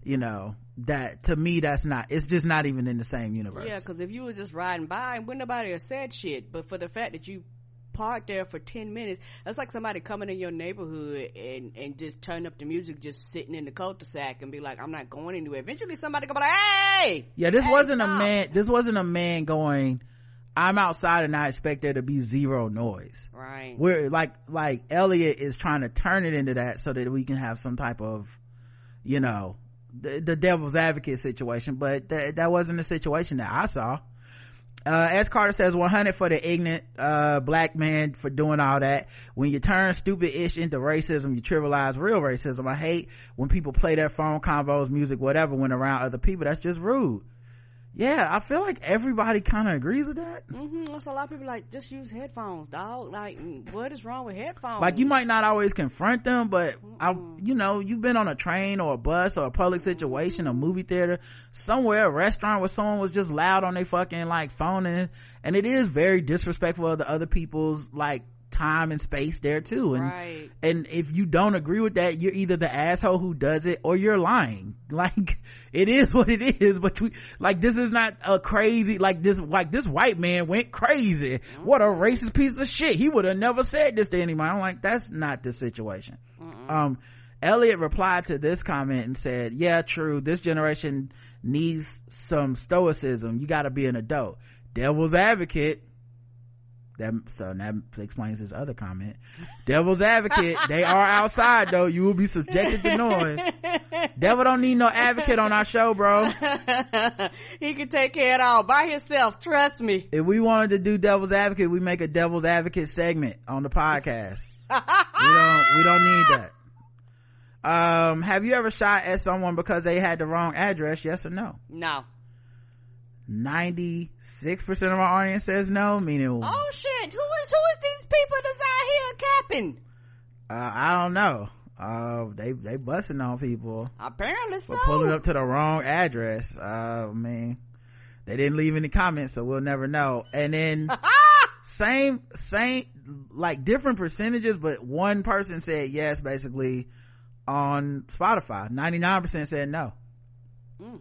you know, that to me, that's not, it's just not even in the same universe. Yeah, because if you were just riding by, wouldn't nobody have said shit. But for the fact that you parked there for ten minutes, that's like somebody coming in your neighborhood and and just turn up the music, just sitting in the cul-de-sac and be like, I'm not going anywhere. Eventually somebody gonna be like, hey, yeah, this hey, wasn't stop. a man this wasn't a man going, I'm outside and I expect there to be zero noise. Right, we're like like Elliot is trying to turn it into that so that we can have some type of, you know, the, the devil's advocate situation, but th- that wasn't the situation that I saw. Uh, S. Carter says one hundred for the ignorant, uh, black man for doing all that. When you turn stupid ish into racism, you trivialize real racism. I hate when people play their phone convos, music, whatever, when around other people. That's just rude. Yeah, I feel like everybody kind of agrees with that. Mm-hmm. That's a lot of people like, just use headphones, dog. Like, what is wrong with headphones? Like, you might not always confront them, but mm-hmm. I, you know, you've been on a train or a bus or a public situation, mm-hmm. a movie theater, somewhere, a restaurant where someone was just loud on their fucking, like, phone. And, and it is very disrespectful of the other people's, like, time and space there, too. And, right. And if you don't agree with that, you're either the asshole who does it or you're lying. Like, it is what it is, but we, like, this is not a crazy, like this, like this white man went crazy. Mm-hmm. What a racist piece of shit. He would have never said this to anybody. I'm like, that's not the situation. Mm-mm. Um, Elliot replied to this comment and said, yeah, true. This generation needs some stoicism. You gotta be an adult. Devil's advocate. That, so that explains his other comment. Devil's advocate, they are outside though, you will be subjected to noise. Devil don't need no advocate on our show, bro. He can take care of it all by himself, trust me. If we wanted to do Devil's Advocate, we make a Devil's Advocate segment on the podcast. we don't we don't need that. Um have you ever shot at someone because they had the wrong address, yes or no? No. Ninety-six percent of our audience says no, meaning oh shit, who is who is these people that's out here capping? uh I don't know. uh they they busting on people apparently, so pulling up to the wrong address. uh I mean, they didn't leave any comments, so we'll never know. And then same same like different percentages, but one person said yes basically on Spotify. Ninety-nine percent said no. mm.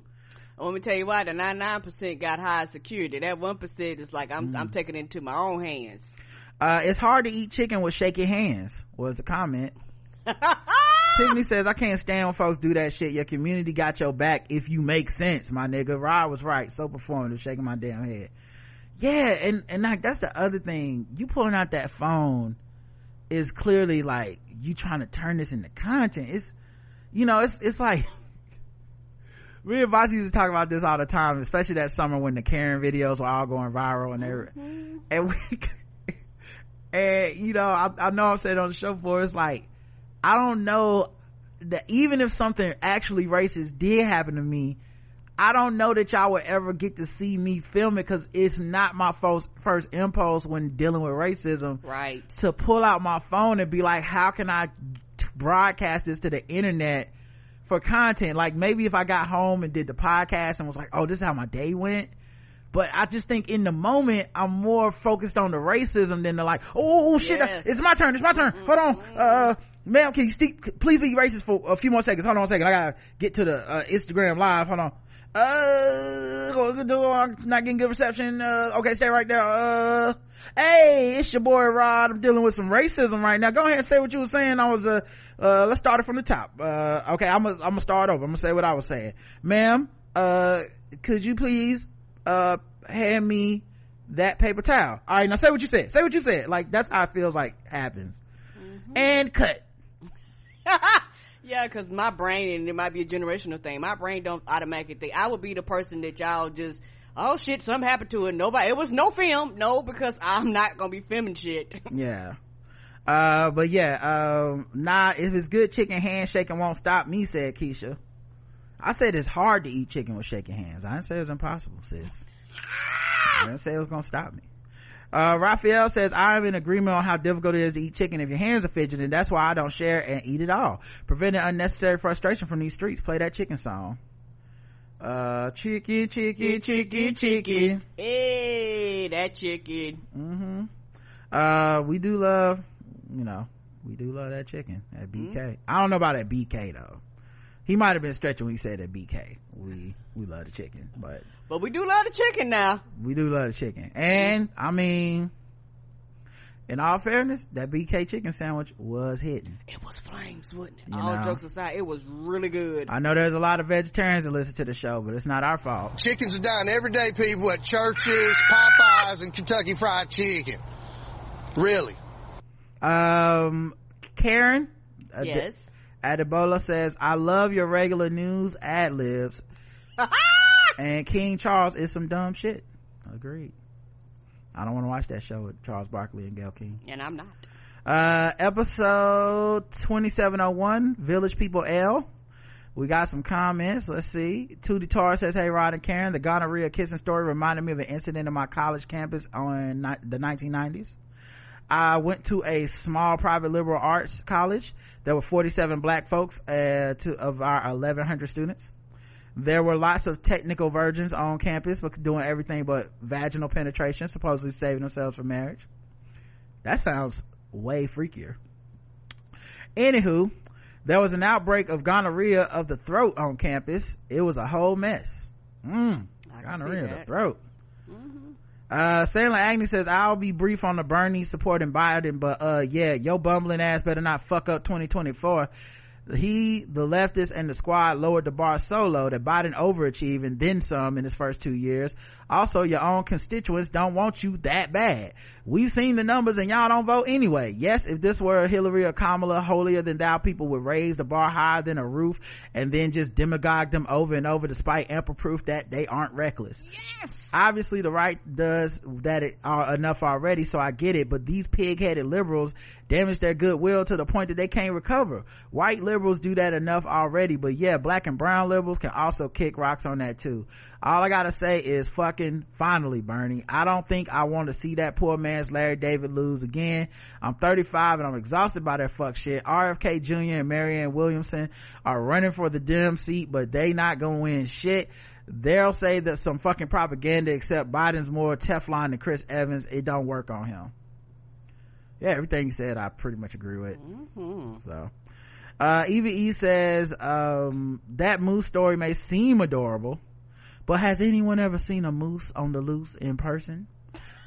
Let me tell you why. The ninety-nine percent got high security. That one percent is like, I'm, mm. I'm taking it into my own hands. Uh, it's hard to eat chicken with shaky hands, was the comment. Tiffany says, I can't stand when folks do that shit. Your community got your back if you make sense, my nigga. Rod was right. So performative, shaking my damn head. Yeah, and, and like, that's the other thing. You pulling out that phone is clearly like, you trying to turn this into content. It's, you know, it's, it's like, me and Vasi used to talk about this all the time, especially that summer when the Karen videos were all going viral and everything. Mm-hmm. And we, and you know, I, I know I've said on the show before, it's like, I don't know that even if something actually racist did happen to me, I don't know that y'all would ever get to see me film it, because it's not my first, first impulse when dealing with racism. Right. To pull out my phone and be like, how can I broadcast this to the internet for content? Like, maybe if I got home and did the podcast and was like, oh, this is how my day went. But I just think in the moment I'm more focused on the racism than the like, oh shit, yes. I, it's my turn, it's my turn, mm-hmm. hold on, uh ma'am, can you st- please be racist for a few more seconds, hold on a second, I gotta get to the uh, Instagram live, hold on, uh I'm not getting good reception, uh okay, stay right there, uh hey, it's your boy Rod, I'm dealing with some racism right now, go ahead and say what you were saying. I was uh uh let's start it from the top. Uh okay, i'm gonna I'm gonna start over, I'm gonna say what I was saying. Ma'am, uh could you please uh hand me that paper towel? All right, now say what you said, say what you said. Like, that's how it feels like happens. Mm-hmm. And cut. Yeah, because my brain, and it might be a generational thing, my brain don't automatically think. I would be the person that y'all just, oh shit, something happened to it, nobody, it was no film, no, because I'm not gonna be filming shit. Yeah. Uh but yeah, um nah, if it's good chicken, handshaking won't stop me, said Keisha. I said it's hard to eat chicken with shaking hands. I didn't say it was impossible, sis. I didn't say it was gonna stop me. Uh, Raphael says, I am in agreement on how difficult it is to eat chicken if your hands are fidgeting. That's why I don't share and eat it all. Preventing unnecessary frustration from these streets. Play that chicken song. Uh, chicky, chicky, chicky, chicky. Hey, that chicken. Mm-hmm. Uh, we do love, you know, we do love that chicken at B K. Mm-hmm. I don't know about that B K though. He might have been stretching when he said that B K. We, we love the chicken, but. But we do love the chicken now. We do love the chicken. And, I mean, in all fairness, that B K chicken sandwich was hitting. It was flames, wasn't it? You all know? Jokes aside, it was really good. I know there's a lot of vegetarians that listen to the show, but it's not our fault. Chickens are dying every day, people, at churches, Popeyes, and Kentucky Fried Chicken. Really. Um, Karen? Yes. Uh, Adebola says, I love your regular news ad-libs. And King Charles is some dumb shit. Agreed. I don't want to watch that show with Charles Barkley and Gayle King. And I'm not. Uh, episode twenty-seven oh one, Village People L. We got some comments. Let's see. Tootie Tar says, hey, Rod and Karen, the gonorrhea kissing story reminded me of an incident in my college campus on ni- the nineteen nineties. I went to a small private liberal arts college. There were forty-seven black folks uh, to, of our eleven hundred students. There were lots of technical virgins on campus, but doing everything but vaginal penetration, supposedly saving themselves for marriage. That sounds way freakier. Anywho, there was an outbreak of gonorrhea of the throat on campus. It was a whole mess. Mm, gonorrhea of the throat. Mm-hmm. Uh, Sandler Agnew says, I'll be brief on the Bernie supporting Biden, but, uh, yeah, your bumbling ass better not fuck up twenty twenty-four. He, the leftists, and the squad lowered the bar so low that Biden overachieved and then some in his first two years. Also, your own constituents don't want you that bad. We've seen the numbers and y'all don't vote anyway. Yes, if this were Hillary or Kamala, holier than thou people would raise the bar higher than a roof and then just demagogue them over and over despite ample proof that they aren't reckless. Yes! Obviously the right does that it, uh, enough already, so I get it, but these pig-headed liberals damage their goodwill to the point that they can't recover. White liberals do that enough already, but yeah, black and brown liberals can also kick rocks on that too. All I gotta say is fucking finally, Bernie. I don't think I want to see that poor man's Larry David lose again. I'm thirty-five and I'm exhausted by that fuck shit. R F K Junior and Marianne Williamson are running for the Dem seat, but they not gonna win shit. They'll say that some fucking propaganda, except Biden's more Teflon than Chris Evans. It don't work on him. Yeah, everything you said I pretty much agree with. Mm-hmm. So uh Evie E says um that moose story may seem adorable, but has anyone ever seen a moose on the loose in person?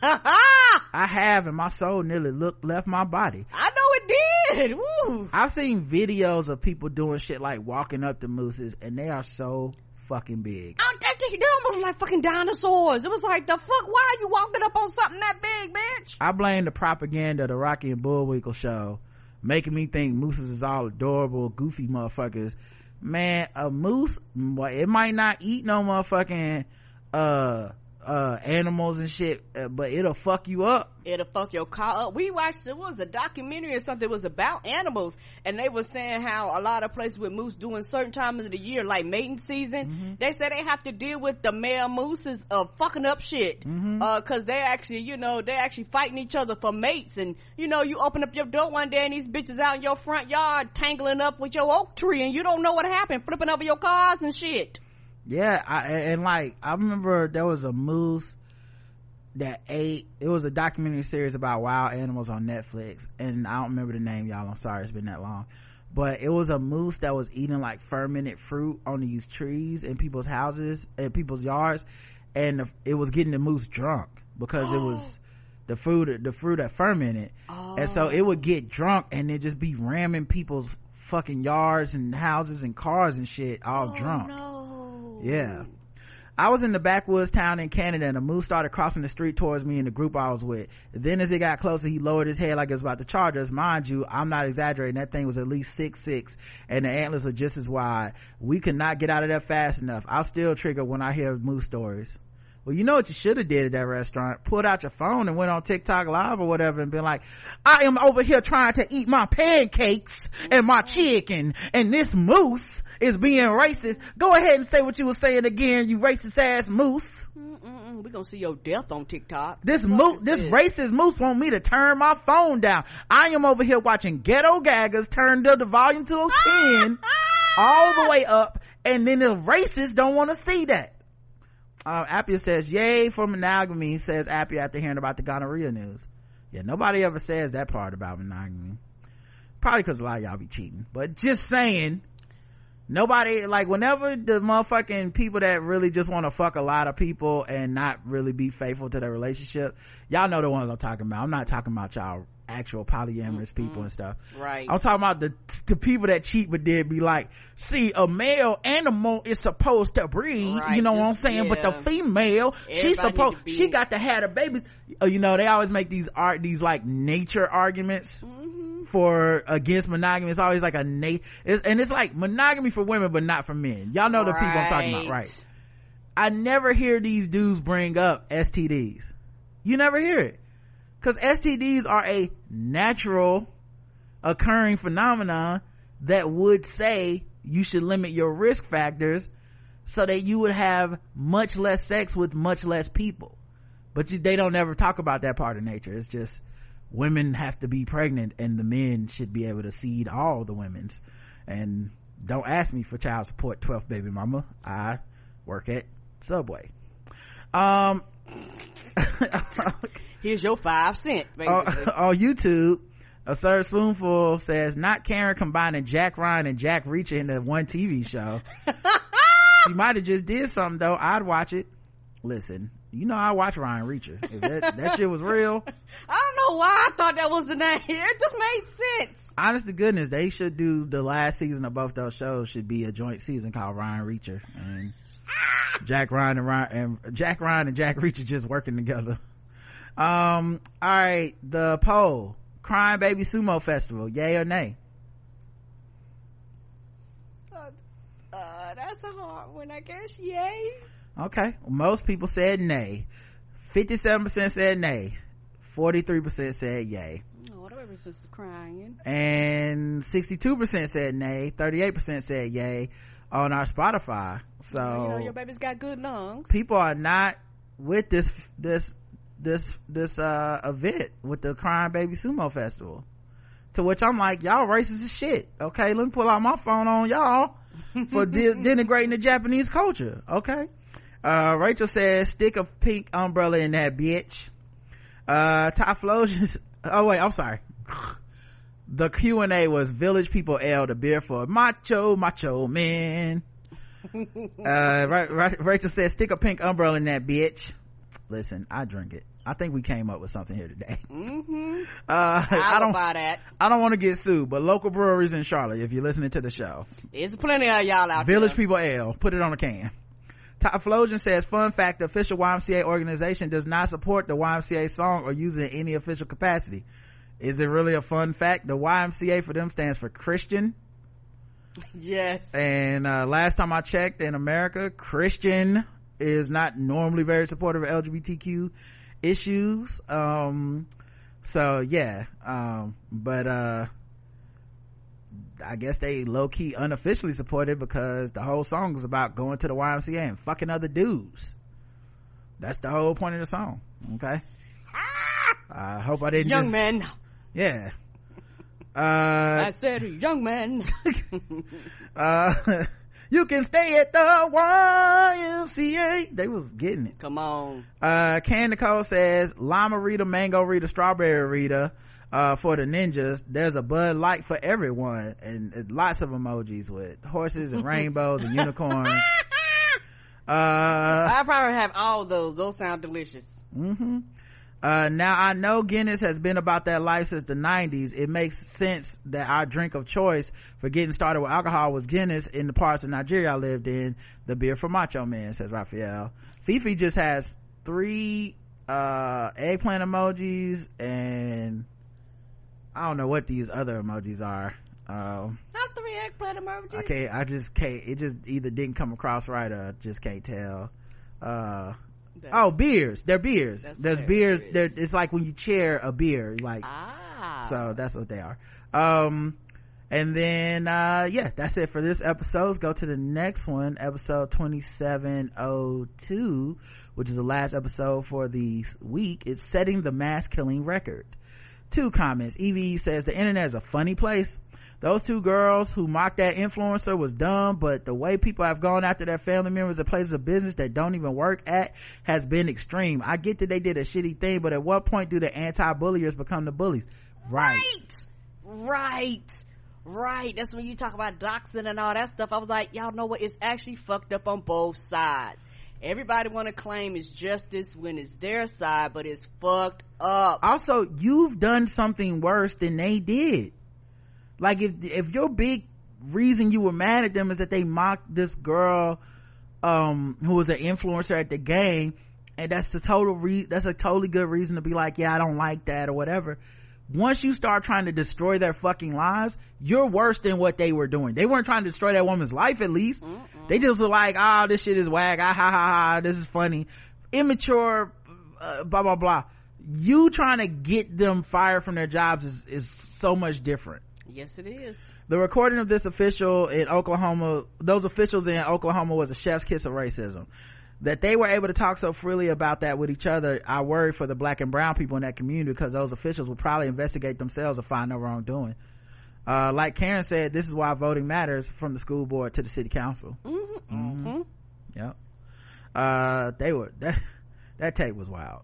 I have, and my soul nearly looked, left my body. I know it did. Woo. I've seen videos of people doing shit like walking up to mooses, and they are so fucking big. Oh, they, they almost like fucking dinosaurs. It was like, the fuck, why are you walking up on something that big, bitch? I blame the propaganda of the Rocky and Bullwinkle show, making me think mooses is all adorable, goofy motherfuckers. Man, a moose, well, it might not eat no motherfucking uh uh animals and shit, but it'll fuck you up. It'll fuck your car up. We watched, it was a documentary or something, it was about animals, and they were saying how a lot of places with moose doing certain times of the year, like mating season, mm-hmm. they said they have to deal with the male mooses of fucking up shit, mm-hmm. uh because they actually, you know, they're actually fighting each other for mates, and you know, you open up your door one day and these bitches out in your front yard tangling up with your oak tree and you don't know what happened, flipping over your cars and shit. Yeah, I, and like, I remember there was a moose that ate, it was a documentary series about wild animals on Netflix, and I don't remember the name, y'all, I'm sorry, it's been that long, but it was a moose that was eating like fermented fruit on these trees in people's houses, in people's yards, and it was getting the moose drunk because it was the food, the fruit that fermented, oh. and so it would get drunk and it just be ramming people's fucking yards and houses and cars and shit all oh, drunk. No. Yeah, I was in the backwoods town in Canada and a moose started crossing the street towards me and the group I was with. Then as it got closer, he lowered his head like it was about to charge us. Mind you, I'm not exaggerating, that thing was at least six six and the antlers were just as wide. We could not get out of there fast enough. I'll still trigger when I hear moose stories. Well, you know what you should have did at that restaurant? Pulled out your phone and went on TikTok Live or whatever and been like, I am over here trying to eat my pancakes and my chicken, and this moose is being racist. Go ahead and say what you were saying again, you racist ass moose. Mm-mm-mm. We're gonna see your death on TikTok. This moose, this, this racist moose want me to turn my phone down. I am over here watching Ghetto Gaggers, turned up the volume to ten all the way up, and then the racists don't want to see that. Uh, Appia says, yay for monogamy, says Appia after hearing about the gonorrhea news. Yeah, nobody ever says that part about monogamy. Probably because a lot of y'all be cheating. But just saying, nobody, like, whenever the motherfucking people that really just want to fuck a lot of people and not really be faithful to their relationship, y'all know the ones I'm talking about. I'm not talking about y'all actual polyamorous mm-hmm. people and stuff. Right. I'm talking about the the people that cheat but did be like, see, a male animal is supposed to breed, right, you know just, what I'm saying? Yeah. But the female, everybody she's supposed, she it. got to have the babies. You know, they always make these art, these like nature arguments. Mm-hmm. For against monogamy, it's always like a na- it's, and it's like monogamy for women but not for men. Y'all know the right. people I'm talking about, right? I never hear these dudes bring up S T Ds. You never hear it, because S T Ds are a natural occurring phenomenon that would say you should limit your risk factors so that you would have much less sex with much less people. But you, they don't ever talk about that part of nature. It's just women have to be pregnant and the men should be able to seed all the women's, and don't ask me for child support, twelfth baby mama. I work at Subway. Um here's your five cent, basically. On, on YouTube, A Third Spoonful says, not Karen combining Jack Ryan and Jack Reacher into one T V show. She might have just did something though. I'd watch it. Listen, you know I watch Ryan Reacher. If that, that shit was real. I don't know why I thought that was the name. It just made sense. Honest to goodness, they should do the last season of both those shows should be a joint season called Ryan Reacher and Jack Ryan and Ryan and Jack Ryan and Jack Reacher just working together. Um, all right, the poll: Crying Baby Sumo Festival, yay or nay? Uh, uh, that's a hard one, I guess. Yay. Okay, most people said nay. Fifty-seven percent said nay. Forty-three percent said yay. Oh, what are we just crying? And sixty-two percent said nay. Thirty-eight percent said yay on our Spotify. So you know your baby's got good lungs. People are not with this this this this uh event with the Crying Baby Sumo Festival. To which I'm like, y'all racist as shit. Okay, let me pull out my phone on y'all for de- denigrating the Japanese culture. Okay. Uh, Rachel says, stick a pink umbrella in that bitch. Uh, Typhlosion, oh wait, I'm sorry. The Q and A was Village People L, the beer for macho, macho man. uh, Ra- Ra- Rachel says, stick a pink umbrella in that bitch. Listen, I drink it. I think we came up with something here today. Mm-hmm. Uh, I don't buy that. I don't want to get sued, but local breweries in Charlotte, if you're listening to the show. There's plenty of y'all out there. Village People L, put it on a can. Typhlosion says, fun fact, the official Y M C A organization does not support the Y M C A song or use it in any official capacity. Is it really a fun fact? The Y M C A for them stands for Christian. Yes. And uh, last time I checked in America, Christian is not normally very supportive of L G B T Q issues. Um, so yeah. Um, but, uh, I guess they low-key unofficially supported, because the whole song is about going to the Y M C A and fucking other dudes. That's the whole point of the song. Okay, I hope I didn't young just... men yeah uh I said young men uh you can stay at the Y M C A. They was getting it. Come on. uh Can Nicole says, Lima Rita, Mango Rita, Strawberry Rita. Uh, for the ninjas, there's a Bud Light for everyone, and, and lots of emojis with horses and rainbows and unicorns. uh, I probably have all those. Those sound delicious. Mm-hmm. Uh, now I know Guinness has been about that life since the nineties. It makes sense that our drink of choice for getting started with alcohol was Guinness in the parts of Nigeria I lived in. The beer for macho men, says Raphael. Fifi just has three, uh, eggplant emojis, and I don't know what these other emojis are. Um, Not three eggplant emojis. I can't, I just can't, it just either didn't come across right or just can't tell. Uh, That's, oh, beers. They're beers. There's beers. There, it's like when you chair a beer, like, ah. So that's what they are. Um, and then, uh, yeah, that's it for this episode. Let's go to the next one, episode twenty-seven oh two, which is the last episode for the week. It's setting the mass killing record. Two comments. Evie says, the internet is a funny place. Those two girls who mocked that influencer was dumb, but the way people have gone after their family members at places of business that don't even work at has been extreme. I get that they did a shitty thing, but at what point do the anti-bulliers become the bullies? Right. Right. Right. Right. That's when you talk about doxing and all that stuff. I was like, y'all know what? It's actually fucked up on both sides. Everybody want to claim it's justice when it's their side, but it's fucked up. Also, you've done something worse than they did. Like, if if your big reason you were mad at them is that they mocked this girl um who was an influencer at the game, and that's a total re that's a totally good reason to be like, yeah, I don't like that or whatever. Once you start trying to destroy their fucking lives, you're worse than what they were doing. They weren't trying to destroy that woman's life, at least. Mm-mm. They just were like, oh, this shit is whack, ah, ha ha ha, this is funny, immature, uh, blah blah blah. You trying to get them fired from their jobs is is so much different. Yes, it is. The recording of this official in Oklahoma, those officials in Oklahoma, was a chef's kiss of racism. That they were able to talk so freely about that with each other, I worry for the black and brown people in that community, because those officials will probably investigate themselves or find no wrongdoing. Uh, like Karen said, this is why voting matters, from the school board to the city council. Mm-hmm. Mm-hmm. Yep. Uh, they were, that, that tape was wild.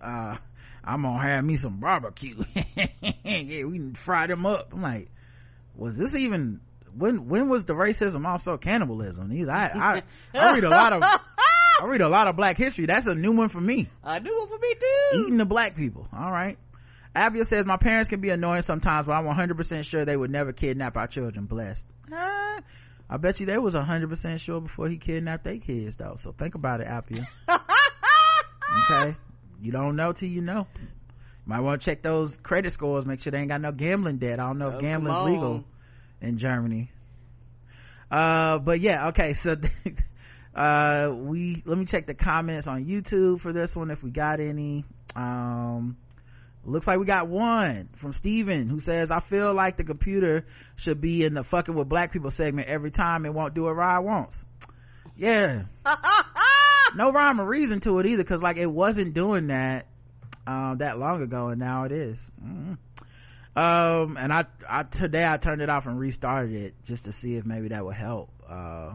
Uh, I'm gonna have me some barbecue. Yeah, we can fry them up. I'm like, was this even, when when was the racism also cannibalism? These, I, I, I read a lot of, I read a lot of black history. That's a new one for me. A new one for me too. Eating the black people. All right. Abia says, my parents can be annoying sometimes, but I'm one hundred percent sure they would never kidnap our children. Blessed. Ah, I bet you they was one hundred percent sure before he kidnapped their kids though. So think about it, Abia. Okay. You don't know till you know. Might want to check those credit scores, make sure they ain't got no gambling debt. I don't know oh, if gambling's legal in Germany. Uh, but yeah, okay, so uh, we, let me check the comments on YouTube for this one if we got any. Um, looks like we got one from Steven, who says, I feel like the computer should be in the fucking with black people segment every time. It won't do what Rod wants. Yeah. No rhyme or reason to it either, because like it wasn't doing that um that long ago, and now it is. Mm-hmm. um and I, I today I turned it off and restarted it just to see if maybe that would help, uh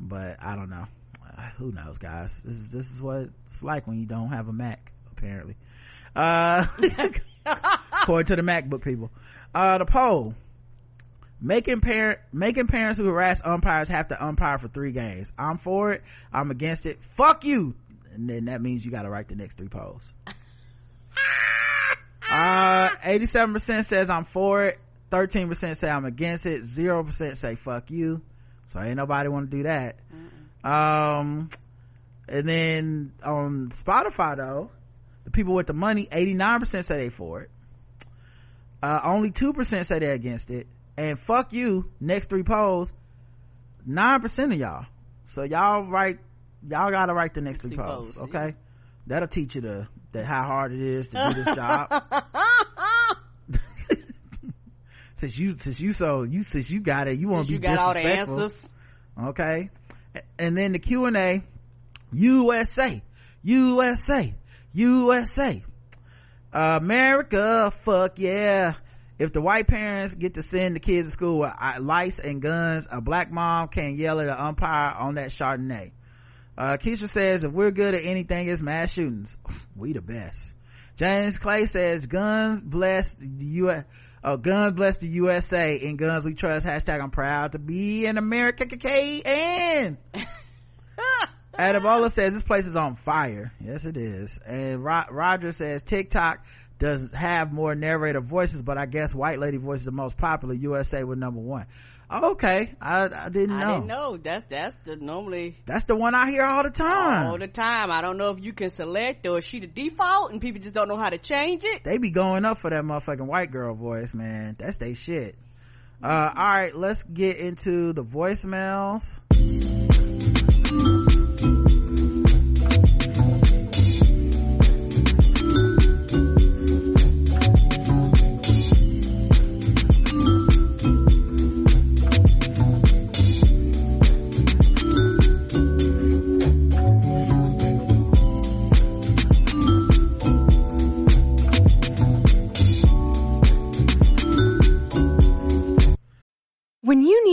but I don't know. Uh, who knows, guys? This is, this is what it's like when you don't have a Mac, apparently, uh according to the MacBook people. Uh the poll: Making parent, making parents who harass umpires have to umpire for three games. I'm for it. I'm against it. Fuck you. And then that means you gotta write the next three polls. Uh, eighty-seven percent says I'm for it. thirteen percent say I'm against it. zero percent say fuck you. So ain't nobody want to do that. Mm-mm. Um, and then on Spotify though, the people with the money, eighty-nine percent say they for it. Uh, only two percent say they're against it. And fuck you, next three polls, nine percent of y'all. So y'all write, y'all gotta write the next three, three polls, polls, okay? Yeah. That'll teach you the, the, how hard it is to do this job. Since you, since you so, you, since you got it, you won't be disrespectful. You got all the answers. Okay. And then the Q and A, U S A, U S A, U S A. America, fuck yeah. If the white parents get to send the kids to school with lights and guns, a black mom can yell at an umpire on that Chardonnay. Uh, Keisha says, if we're good at anything, it's mass shootings. We the best. James Clay says, guns bless the U S, uh, guns bless the U S A, and guns we trust. Hashtag I'm proud to be an American. And Adebola says, this place is on fire. Yes, it is. And Ro- Roger says, TikTok does have more narrator voices, but I guess white lady voice is the most popular. U S A was number one. Okay, I, I didn't know. I didn't know. That's that's the normally that's the one I hear all the time. All the time. I don't know if you can select or is she the default, and people just don't know how to change it. They be going up for that motherfucking white girl voice, man. That's they shit. Mm-hmm. Uh, all right, let's get into the voicemails. When you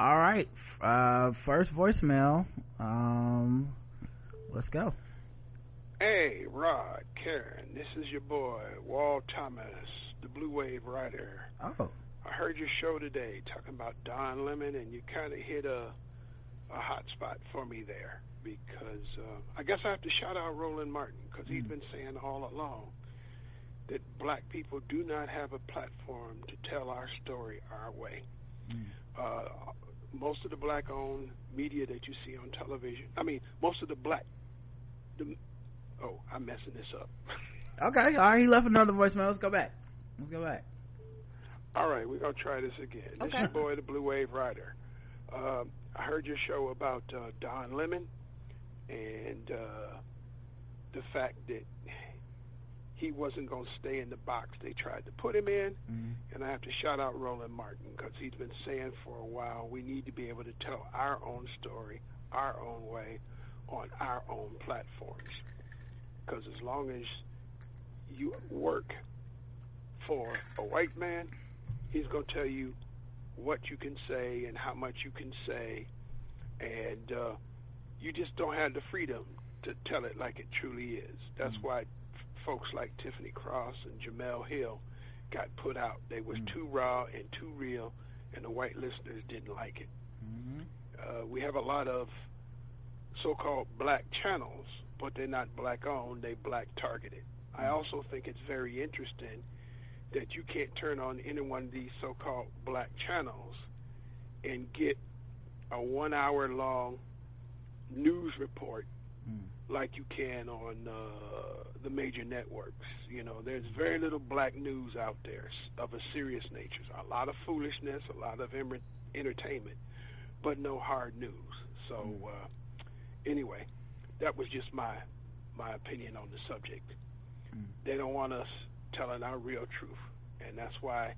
All right, uh, first voicemail. Um, let's go. Hey, Rod, Karen, this is your boy, Walt Thomas, the Blue Wave Rider. Oh. I heard your show today talking about Don Lemon, and you kind of hit a, a hot spot for me there because uh, I guess I have to shout out Roland Martin because mm. he's been saying all along that black people do not have a platform to tell our story our way. Mm. Uh, most of the black-owned media that you see on television, I mean, most of the black, the, oh, I'm messing this up. Okay, all right, he left another voicemail. Let's go back. Let's go back. All right, we're going to try this again. Okay. This is your boy, the Blue Wave Rider. Uh, I heard your show about uh, Don Lemon and uh, the fact that he wasn't going to stay in the box they tried to put him in. Mm-hmm. And I have to shout out Roland Martin because he's been saying for a while we need to be able to tell our own story, our own way, on our own platforms. Because as long as you work for a white man, he's going to tell you what you can say and how much you can say. And uh, you just don't have the freedom to tell it like it truly is. That's mm-hmm. why folks like Tiffany Cross and Jamel Hill got put out. They was mm-hmm. too raw and too real, and the white listeners didn't like it. Mm-hmm. Uh, we have a lot of so-called black channels, but they're not black-owned, they're black-targeted. Mm-hmm. I also think it's very interesting that you can't turn on any one of these so-called black channels and get a one-hour-long news report mm-hmm. like you can on... Uh, the major networks. You know, there's very little black news out there of a serious nature. A lot of foolishness, a lot of em- entertainment, but no hard news. So uh, anyway, that was just my my opinion on the subject. Mm. They don't want us telling our real truth, and that's why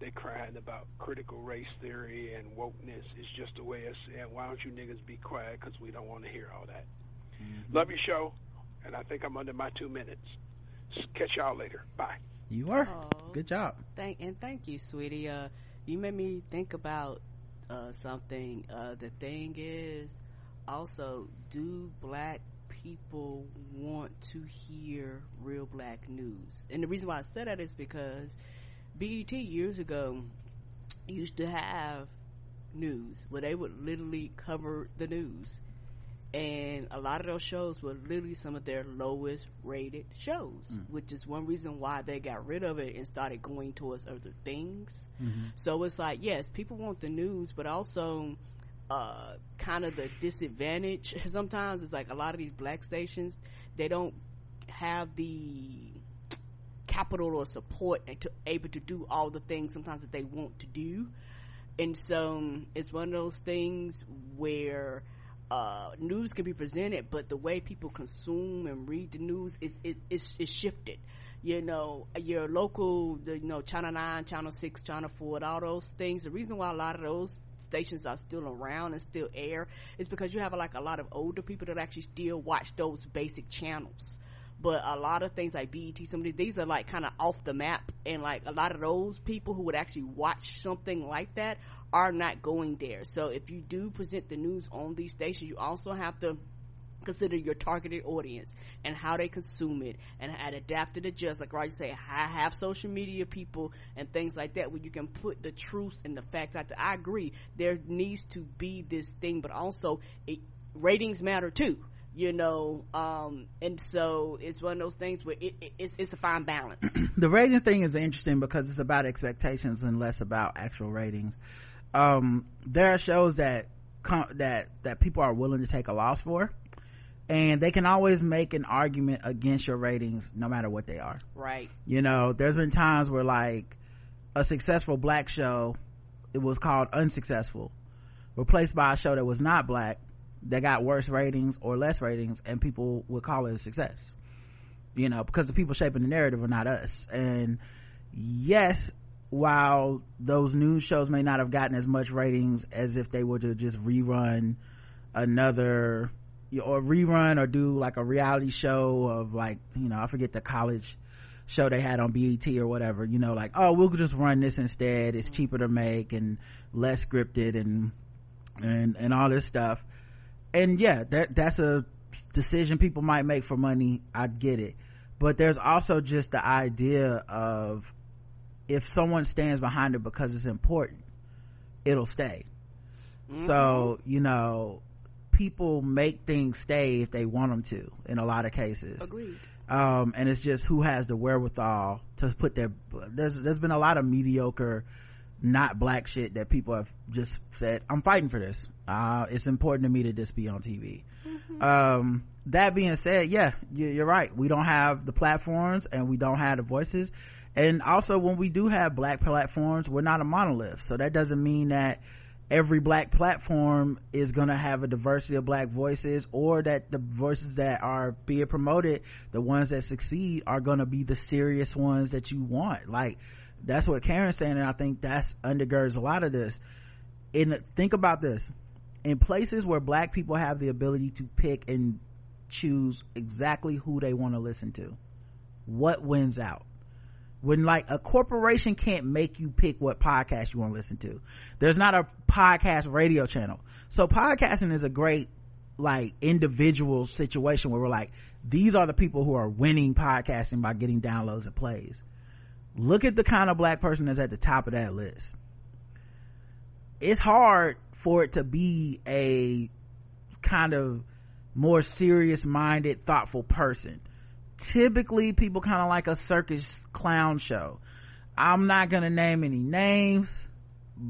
they're crying about critical race theory and wokeness. It's just a way of saying, why don't you niggas be quiet, because we don't want to hear all that. Mm-hmm. Love your show. And I think I'm under my two minutes. Catch y'all later. Bye. You are. Aww. Good job. Thank and thank you, sweetie. Uh, you made me think about uh, something. Uh, the thing is, also, do black people want to hear real black news? And the reason why I said that is because B E T years ago used to have news where they would literally cover the news. And a lot of those shows were literally some of their lowest rated shows, mm. which is one reason why they got rid of it and started going towards other things. Mm-hmm. So it's like, yes, people want the news, but also uh, kind of the disadvantage. Sometimes it's like a lot of these black stations, they don't have the capital or support to able to do all the things sometimes that they want to do. And so it's one of those things where... Uh, news can be presented, but the way people consume and read the news is is is, is shifted. You know, your local, you know, Channel nine, Channel six, Channel four, all those things. The reason why a lot of those stations are still around and still air is because you have like a lot of older people that actually still watch those basic channels. But a lot of things like B E T, some of these, these are like kind of off the map, and like a lot of those people who would actually watch something like that are not going there. So if you do present the news on these stations, you also have to consider your targeted audience and how they consume it and how to adapt and adjust. Like Roger said, I have social media people and things like that where you can put the truths and the facts out there. I agree. There needs to be this thing, but also it, ratings matter too. You know, um, and so it's one of those things where it, it, it's, it's a fine balance. The ratings thing is interesting because it's about expectations and less about actual ratings. Um, there are shows that com- that that people are willing to take a loss for, and they can always make an argument against your ratings, no matter what they are. Right. You know, there's been times where like a successful black show, it was called unsuccessful. replaced by a show that was not black, that got worse ratings or less ratings, and people would call it a success, you know, because the people shaping the narrative are not us. And yes, while those news shows may not have gotten as much ratings as if they were to just rerun another, or rerun or do like a reality show of, like, you know, I forget the college show they had on B E T or whatever, you know, like, oh, we'll just run this instead, it's cheaper to make and less scripted and and and all this stuff. And yeah, that that's a decision people might make for money, I get it. But there's also just the idea of, if someone stands behind it because it's important, it'll stay. Mm-hmm. So, you know, people make things stay if they want them to, in a lot of cases. Agreed. Um, and it's just who has the wherewithal to put their, there's, there's been a lot of mediocre, not black shit that people have just said, I'm fighting for this. Uh, it's important to me that this be on T V. Mm-hmm. Um, that being said, yeah, you're right. We don't have the platforms and we don't have the voices. And also, when we do have black platforms, we're not a monolith. So that doesn't mean that every black platform is going to have a diversity of black voices, or that the voices that are being promoted, the ones that succeed, are going to be the serious ones that you want. Like, that's what Karen's saying, and I think that's undergirds a lot of this. And think about this: in places where black people have the ability to pick and choose exactly who they want to listen to, what wins out? When, like, a corporation can't make you pick what podcast you want to listen to. There's not a podcast radio channel. So podcasting is a great, like, individual situation where we're like, these are the people who are winning podcasting by getting downloads and plays. Look at the kind of black person that's at the top of that list. It's hard for it to be a kind of more serious-minded, thoughtful person. Typically, people kind of like a circus clown show. I'm not gonna name any names,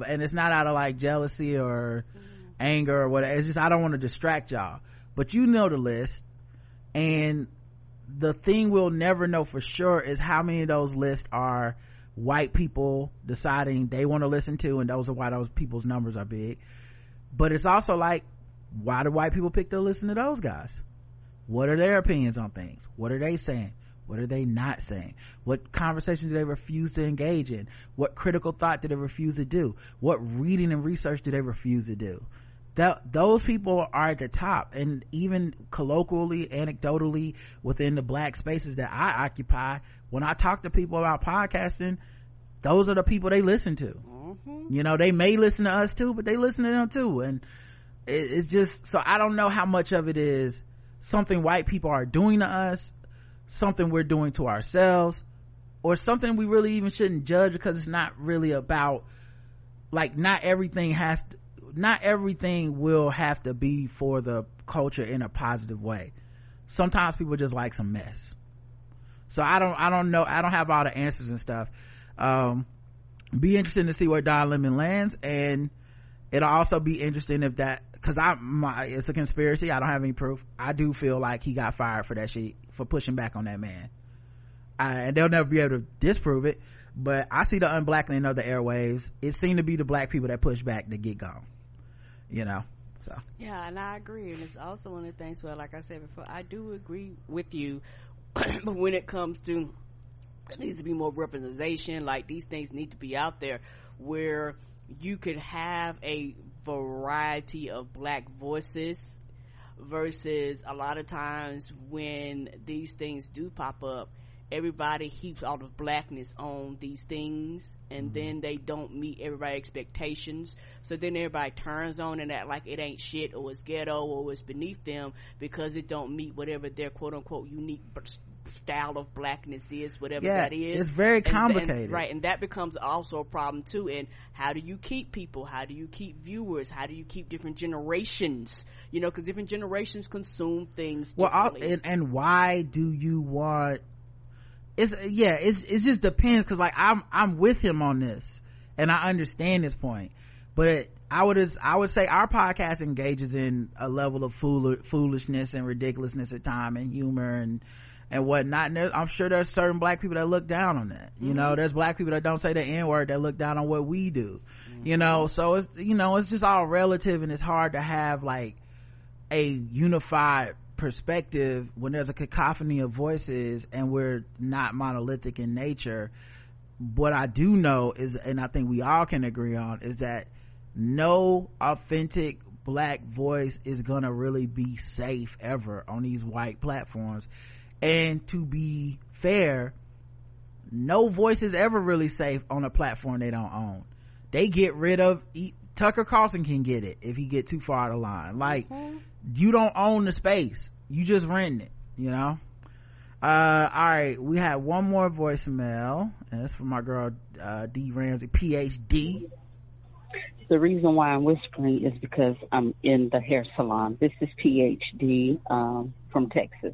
and it's not out of like jealousy or mm. anger or whatever. It's just I don't want to distract y'all, but you know the list. And the thing we'll never know for sure is how many of those lists are white people deciding they want to listen to, and those are why those people's numbers are big. But it's also like, why do white people pick to listen to those guys? What are their opinions on things? What are they saying? What are they not saying? What conversations do they refuse to engage in? What critical thought do they refuse to do? What reading and research do they refuse to do? That, those people are at the top. And even colloquially, anecdotally, within the black spaces that I occupy, when I talk to people about podcasting, those are the people they listen to. Mm-hmm. You know, they may listen to us too, but they listen to them too. And it, it's just, so I don't know how much of it is something white people are doing to us, something we're doing to ourselves, or something we really even shouldn't judge, because it's not really about, like, not everything has to, not everything will have to be for the culture in a positive way. Sometimes people just like some mess. So I don't I don't know I don't have all the answers and stuff. Um be interesting to see where Don Lemon lands, and it'll also be interesting if that, because I my it's a conspiracy, I don't have any proof. I do feel like he got fired for that shit, for pushing back on that man, I, and they'll never be able to disprove it. But I see the unblackening of the airwaves. It seemed to be the black people that push back that get gone, you know. So yeah, and I agree. And it's also one of the things where, like I said before, I do agree with you, but when it comes to, it needs to be more representation. Like, these things need to be out there where you could have a variety of black voices, versus a lot of times when these things do pop up, everybody heaps all of blackness on these things, and then they don't meet everybody's expectations. So then everybody turns on and act like it ain't shit, or it's ghetto, or it's beneath them, because it don't meet whatever their quote unquote unique style of blackness is, whatever yeah, that is. It's very complicated. And, and, right, and that becomes also a problem too. And how do you keep people? How do you keep viewers? How do you keep different generations? You know, because different generations consume things differently. Well, and, and why do you want? It's yeah. It's it just depends, because like I'm I'm with him on this, and I understand his point, but I would I would say our podcast engages in a level of fool, foolishness and ridiculousness at time, and humor and. and whatnot, and there, I'm sure there's certain black people that look down on that. You mm-hmm. know, there's black people that don't say the N-word that look down on what we do. Mm-hmm. you know. So it's, you know, it's just all relative, and it's hard to have like a unified perspective when there's a cacophony of voices and we're not monolithic in nature. What I do know is, and I think we all can agree on, is that no authentic black voice is gonna really be safe ever on these white platforms. And to be fair, no voice is ever really safe on a platform they don't own. They get rid of e- Tucker Carlson can get it if he get too far out of line. Like, mm-hmm. you don't own the space, you just rent it, you know. Uh all right, we had one more voicemail, and it's from my girl uh D Ramsey, P H D. The reason why I'm whispering is because I'm in the hair salon. This is P H D um, from Texas.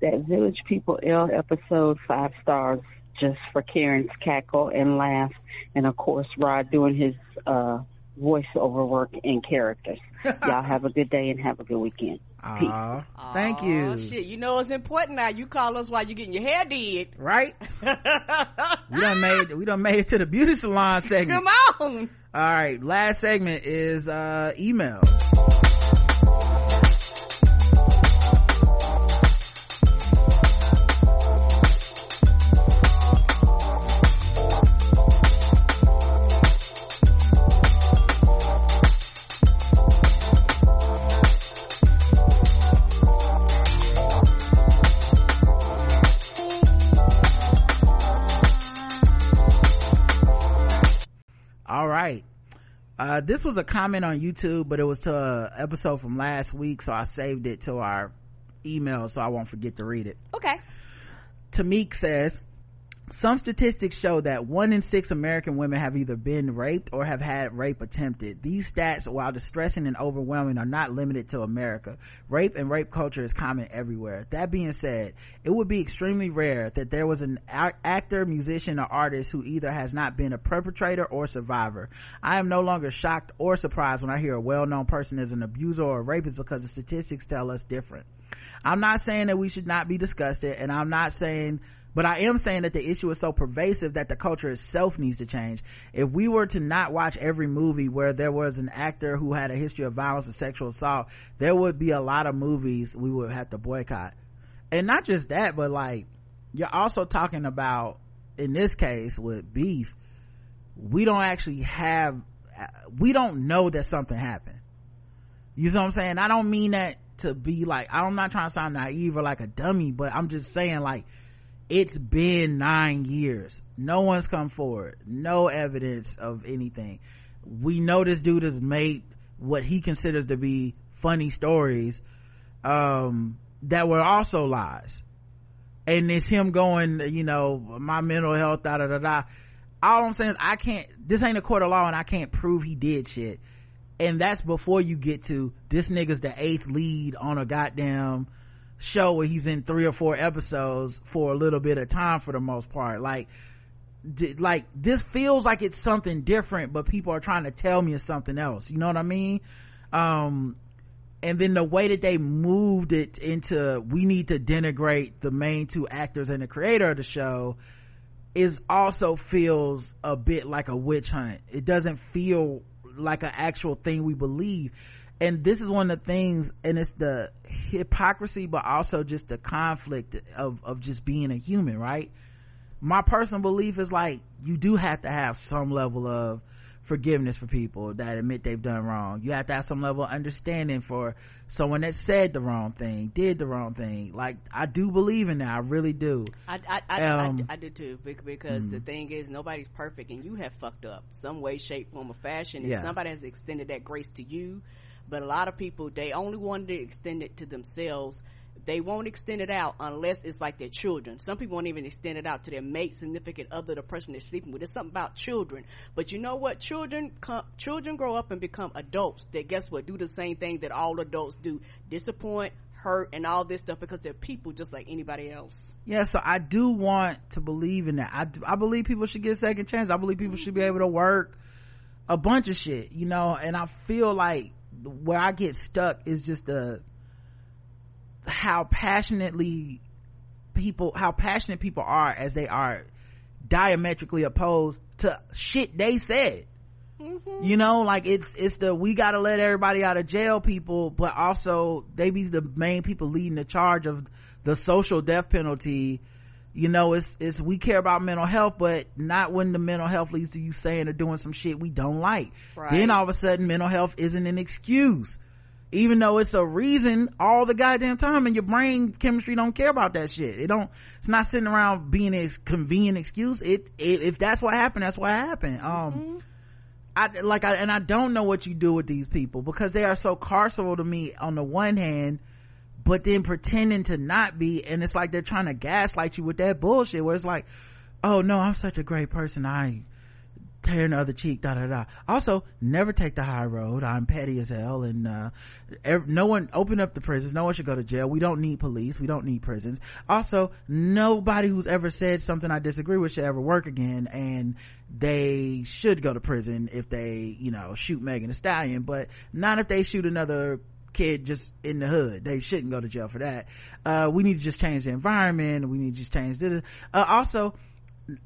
That Village People L episode, five stars just for Karen's cackle and laugh. And, of course, Rod doing his uh, voiceover work and characters. Y'all have a good day and have a good weekend. Peace. Aww. Aww, thank you. Shit, you know it's important now. You call us while you're getting your hair did. Right? we, done made, we done made it to the beauty salon segment. Come on. All right, last segment is uh email. Uh, this was a comment on YouTube, but it was to an episode from last week, so I saved it to our email so I won't forget to read it. Okay. Tamik says, some statistics show that one in six American women have either been raped or have had rape attempted. These stats, while distressing and overwhelming, are not limited to America. Rape and rape culture is common everywhere. That being said, it would be extremely rare that there was an actor, musician, or artist who either has not been a perpetrator or survivor. I am no longer shocked or surprised when I hear a well-known person is an abuser or a rapist, because the statistics tell us different. I'm not saying that we should not be disgusted, and I'm not saying... But I am saying that the issue is so pervasive that the culture itself needs to change. If we were to not watch every movie where there was an actor who had a history of violence and sexual assault, there would be a lot of movies we would have to boycott. And not just that, but like, you're also talking about, in this case with Beef, we don't actually have, we don't know that something happened. You know what I'm saying? I don't mean that to be like, I'm not trying to sound naive or like a dummy, but I'm just saying like, it's been nine years, no one's come forward, no evidence of anything. We know this dude has made what he considers to be funny stories um that were also lies, and it's him going, you know, my mental health, da da da da. All I'm saying is, I can't, this ain't a court of law, and I can't prove he did shit. And that's before you get to, this nigga's the eighth lead on a goddamn show where he's in three or four episodes for a little bit of time for the most part. Like d- like this feels like it's something different, but people are trying to tell me it's something else, you know what I mean? Um and then the way that they moved it into, we need to denigrate the main two actors and the creator of the show, is also feels a bit like a witch hunt. It doesn't feel like an actual thing we believe. And this is one of the things, and it's the hypocrisy, but also just the conflict of, of just being a human, right? My personal belief is like, you do have to have some level of forgiveness for people that admit they've done wrong. You have to have some level of understanding for someone that said the wrong thing, did the wrong thing. Like, I do believe in that. I really do. I, I, I, um, I, I do too, because mm. the thing is, nobody's perfect, and you have fucked up some way, shape, form, or fashion, and yeah. somebody has extended that grace to you. But a lot of people, they only wanted to extend it to themselves. They won't extend it out unless it's like their children. Some people won't even extend it out to their mate, significant other, the person they're sleeping with. It's something about children. But you know what? Children come, children grow up and become adults. They, guess what, do the same thing that all adults do. Disappoint, hurt, and all this stuff, because they're people just like anybody else. Yeah, so I do want to believe in that. I, I believe people should get second chances. I believe people should be able to work a bunch of shit, you know, and I feel like where I get stuck is just the how passionately people how passionate people are, as they are diametrically opposed to shit they said. Mm-hmm. You know, like it's it's the we gotta let everybody out of jail people, but also they be the main people leading the charge of the social death penalty. You know, it's it's we care about mental health, but not when the mental health leads to you saying or doing some shit we don't like. Right. Then all of a sudden mental health isn't an excuse, even though it's a reason all the goddamn time, and your brain chemistry don't care about that shit. It don't, it's not sitting around being a convenient excuse. It, it if that's what happened, that's what happened. Um mm-hmm. I like I, and I don't know what you do with these people, because they are so carceral to me on the one hand, but then pretending to not be, and it's like they're trying to gaslight you with that bullshit where it's like, oh no, I'm such a great person, I tear the other cheek, da da da, also never take the high road, I'm petty as hell, and uh ev- no one open up the prisons, no one should go to jail, we don't need police, we don't need prisons, also nobody who's ever said something I disagree with should ever work again, and they should go to prison if they, you know, shoot Megan Thee Stallion, but not if they shoot another kid just in the hood. They shouldn't go to jail for that. Uh we need to just change the environment, we need to just change this. Uh, also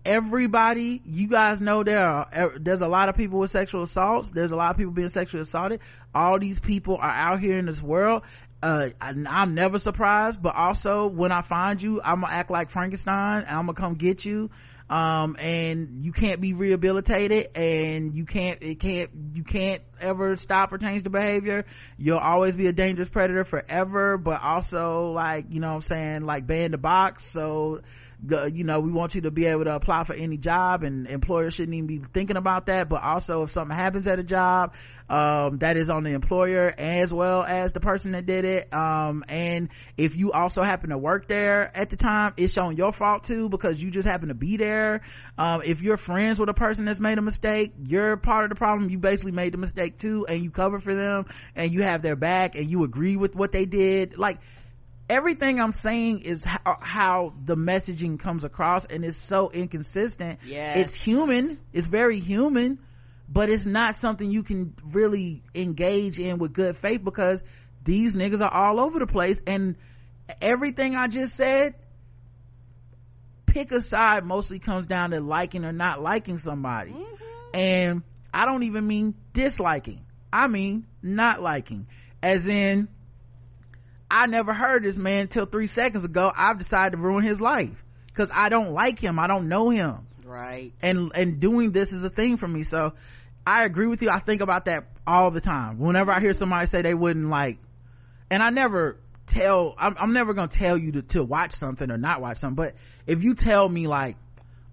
everybody, you guys know there are there's a lot of people with sexual assaults, there's a lot of people being sexually assaulted, all these people are out here in this world. uh I, I'm never surprised, but also when I find you, I'm gonna act like Frankenstein, I'm gonna come get you, um and you can't be rehabilitated, and you can't it can't you can't ever stop or change the behavior. You'll always be a dangerous predator forever. But also, like, you know what I'm saying, like, ban the box, so you know, we want you to be able to apply for any job, and employers shouldn't even be thinking about that. But also, if something happens at a job, um that is on the employer as well as the person that did it, um and if you also happen to work there at the time, it's on your fault too, because you just happen to be there. Um if you're friends with a person that's made a mistake, you're part of the problem, you basically made the mistake too, and you cover for them, and you have their back, and you agree with what they did. Like, everything I'm saying is how, how the messaging comes across, and it's so inconsistent. Yes. It's human, it's very human, but it's not something you can really engage in with good faith, because these niggas are all over the place, and everything I just said, pick a side, mostly comes down to liking or not liking somebody. Mm-hmm. And I don't even mean disliking, I mean not liking, as in I never heard this man until three seconds ago. I've decided to ruin his life because I don't like him, I don't know him, right? And and doing this is a thing for me. So I agree with you. I think about that all the time whenever I hear somebody say they wouldn't like, and I never tell I'm, I'm never gonna tell you to, to watch something or not watch something. But if you tell me like,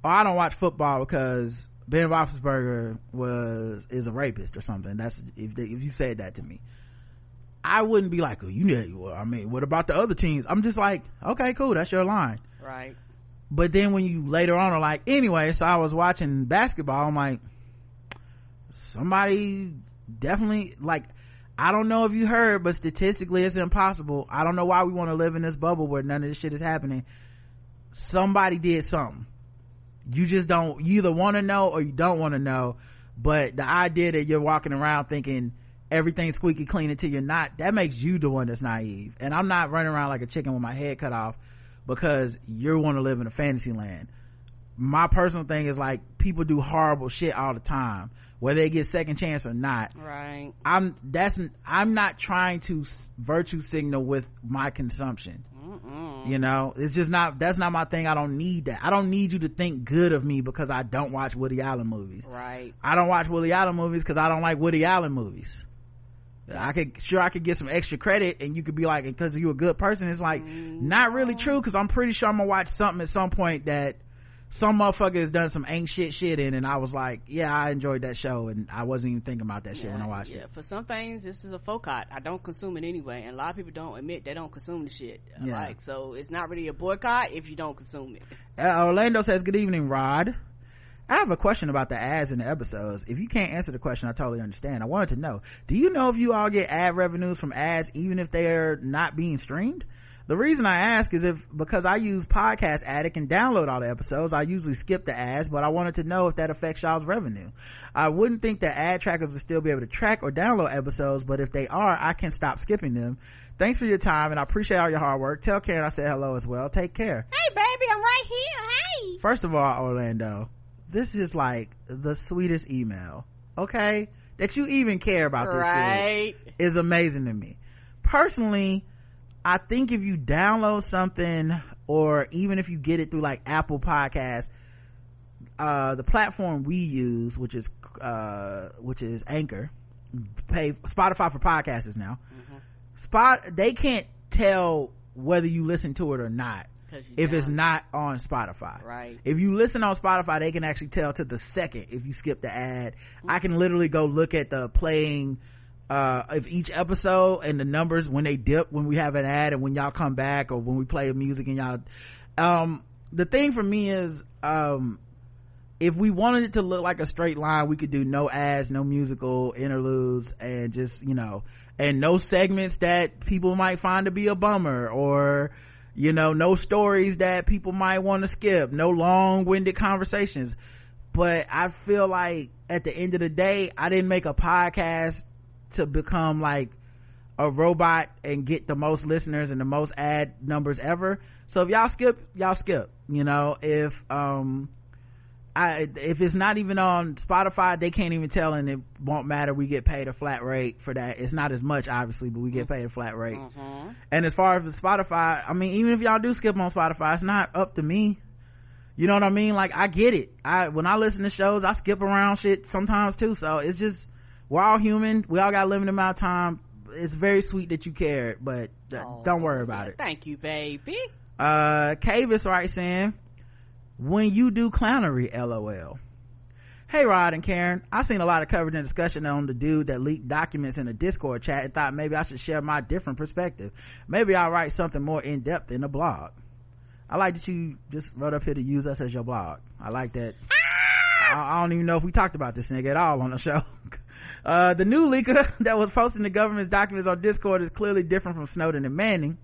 oh, I don't watch football because Ben Roethlisberger was is a rapist or something, that's if they, if you said that to me, I wouldn't be like, oh, you know, well, I mean, what about the other teams? I'm just like, okay, cool, that's your line, right? But then when you later on are like, anyway, so I was watching basketball, I'm like, somebody definitely, like, I don't know if you heard, but statistically it's impossible, I don't know why we want to live in this bubble where none of this shit is happening, somebody did something. You just don't, you either want to know or you don't want to know, but the idea that you're walking around thinking everything's squeaky clean until you're not, that makes you the one that's naive. And I'm not running around like a chicken with my head cut off because you want to live in a fantasy land. My personal thing is like, people do horrible shit all the time, whether they get second chance or not, right? I'm that's I'm not trying to virtue signal with my consumption. Mm-mm. You know, it's just not, that's not my thing. I don't need that. I don't need you to think good of me because I don't watch Woody Allen movies, right? I don't watch Woody Allen movies because I don't like Woody Allen movies. I could sure I could get some extra credit, and you could be like, because you're a good person. It's like, mm-hmm. Not really true, because I'm pretty sure I'm gonna watch something at some point that some motherfucker has done some ain't shit shit in, and I was like, yeah, I enjoyed that show, and I wasn't even thinking about that shit yeah, when I watched yeah. it. Yeah, for some things, this is a boycott. I don't consume it anyway, and a lot of people don't admit they don't consume the shit. Yeah. Like, so it's not really a boycott if you don't consume it. Uh, Orlando says, good evening, Rod. I have a question about the ads in the episodes. If you can't answer the question, I totally understand. I wanted to know, do you know if you all get ad revenues from ads even if they're not being streamed? The reason I ask is if because I use Podcast Addict and download all the episodes, I usually skip the ads, but I wanted to know if that affects y'all's revenue. I wouldn't think that ad trackers would still be able to track or download episodes, but if they are, I can stop skipping them. Thanks for your time, and I appreciate all your hard work. Tell Karen I said hello as well. Take care. Hey, baby, I'm right here. Hey. First of all, Orlando, this is like the sweetest email. okay? That you even care about this right. shit is amazing to me. Personally, I think if you download something or even if you get it through like Apple Podcasts, uh, the platform we use, which is, uh, which is Anchor, pay Spotify for podcasts now. Mm-hmm. Spot, they can't tell whether you listen to it or not if down. It's not on Spotify. Right. If you listen on Spotify, they can actually tell to the second if you skip the ad. Mm-hmm. I can literally go look at the playing uh of each episode and the numbers when they dip, when we have an ad and when y'all come back, or when we play music and y'all um the thing for me is um if we wanted it to look like a straight line, we could do no ads, no musical interludes, and just, you know, and no segments that people might find to be a bummer, or, you know, no stories that people might want to skip, no long-winded conversations. But I feel like at the end of the day, I didn't make a podcast to become like a robot and get the most listeners and the most ad numbers ever. So if y'all skip, y'all skip. You know, if um I if it's not even on Spotify, they can't even tell, and it won't matter. We get paid a flat rate for that. It's not as much, obviously, but we get paid a flat rate. Mm-hmm. And as far as the Spotify, I mean, even if y'all do skip on Spotify, it's not up to me. You know what I mean? Like, I get it. I when I listen to shows, I skip around shit sometimes too. So it's just, we're all human. We all got a limited amount of time. It's very sweet that you cared, but oh, don't worry about it. Thank you, baby. Uh, Cavis writes in, when you do clownery, lol. Hey, Rod and Karen. I seen a lot of coverage and discussion on the dude that leaked documents in the Discord chat and thought maybe I should share my different perspective. Maybe I'll write something more in-depth in the blog. I like that you just wrote up here to use us as your blog. I like that. I, I don't even know if we talked about this nigga at all on the show. Uh, the new leaker that was posting the government's documents on Discord is clearly different from Snowden and Manning.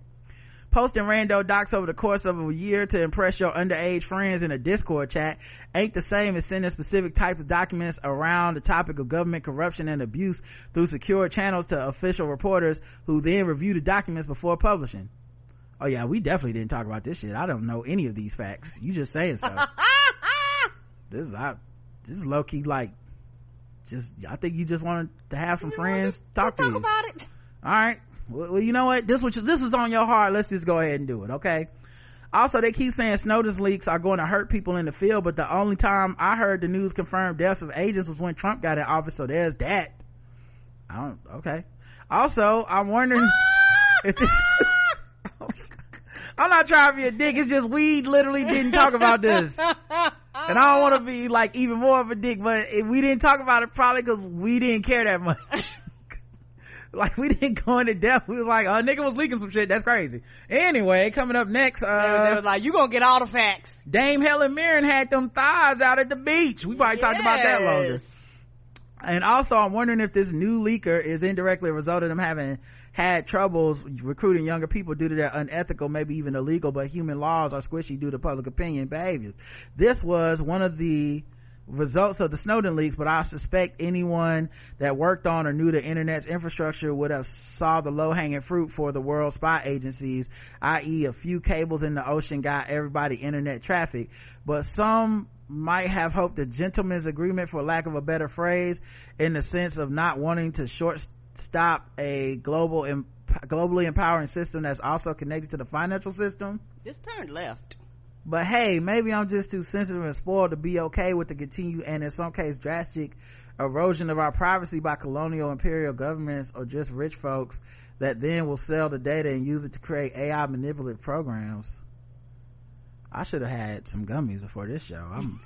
Posting rando docs over the course of a year to impress your underage friends in a Discord chat ain't the same as sending specific types of documents around the topic of government corruption and abuse through secure channels to official reporters who then review the documents before publishing. Oh yeah, we definitely didn't talk about this shit. I don't know any of these facts. You just saying stuff. This is I, this is low key like just I think you just wanted to have some you friends just, talk to talk you. About it. All right. Well, you know what? This was, this was on your heart. Let's just go ahead and do it, okay? Also, they keep saying Snowden's leaks are going to hurt people in the field, but the only time I heard the news confirmed deaths of agents was when Trump got in office, so there's that. I don't, okay. Also, I'm wondering if this, I'm not trying to be a dick, it's just we literally didn't talk about this. And I don't want to be, like, even more of a dick, but if we didn't talk about it probably because we didn't care that much. Like, we didn't go into depth. We was like, oh, nigga was leaking some shit. That's crazy. Anyway, coming up next, uh. They was like, you gonna get all the facts. Dame Helen Mirren had them thighs out at the beach. We probably yes. talked about that longer. And also, I'm wondering if this new leaker is indirectly a result of them having had troubles recruiting younger people due to their unethical, maybe even illegal, but human laws are squishy due to public opinion behaviors. This was one of the results of the Snowden leaks, but I suspect anyone that worked on or knew the internet's infrastructure would have saw the low-hanging fruit for the world spy agencies, that is a few cables in the ocean got everybody internet traffic. But some might have hoped a gentleman's agreement, for lack of a better phrase, in the sense of not wanting to shortstop a global em- globally empowering system that's also connected to the financial system. This turned left. But hey, maybe I'm just too sensitive and spoiled to be okay with the continued and in some case drastic erosion of our privacy by colonial imperial governments or just rich folks that then will sell the data and use it to create A I manipulative programs. I should have had some gummies before this show. I'm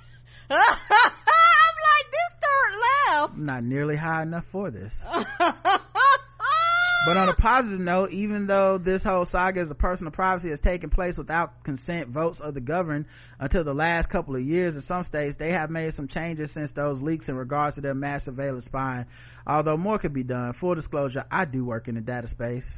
I'm like, this third left. I'm not nearly high enough for this. But on a positive note, even though this whole saga is a personal privacy has taken place without consent votes of the governed until the last couple of years in some states, they have made some changes since those leaks in regards to their mass surveillance spying, although more could be done. Full disclosure, I do work in the data space.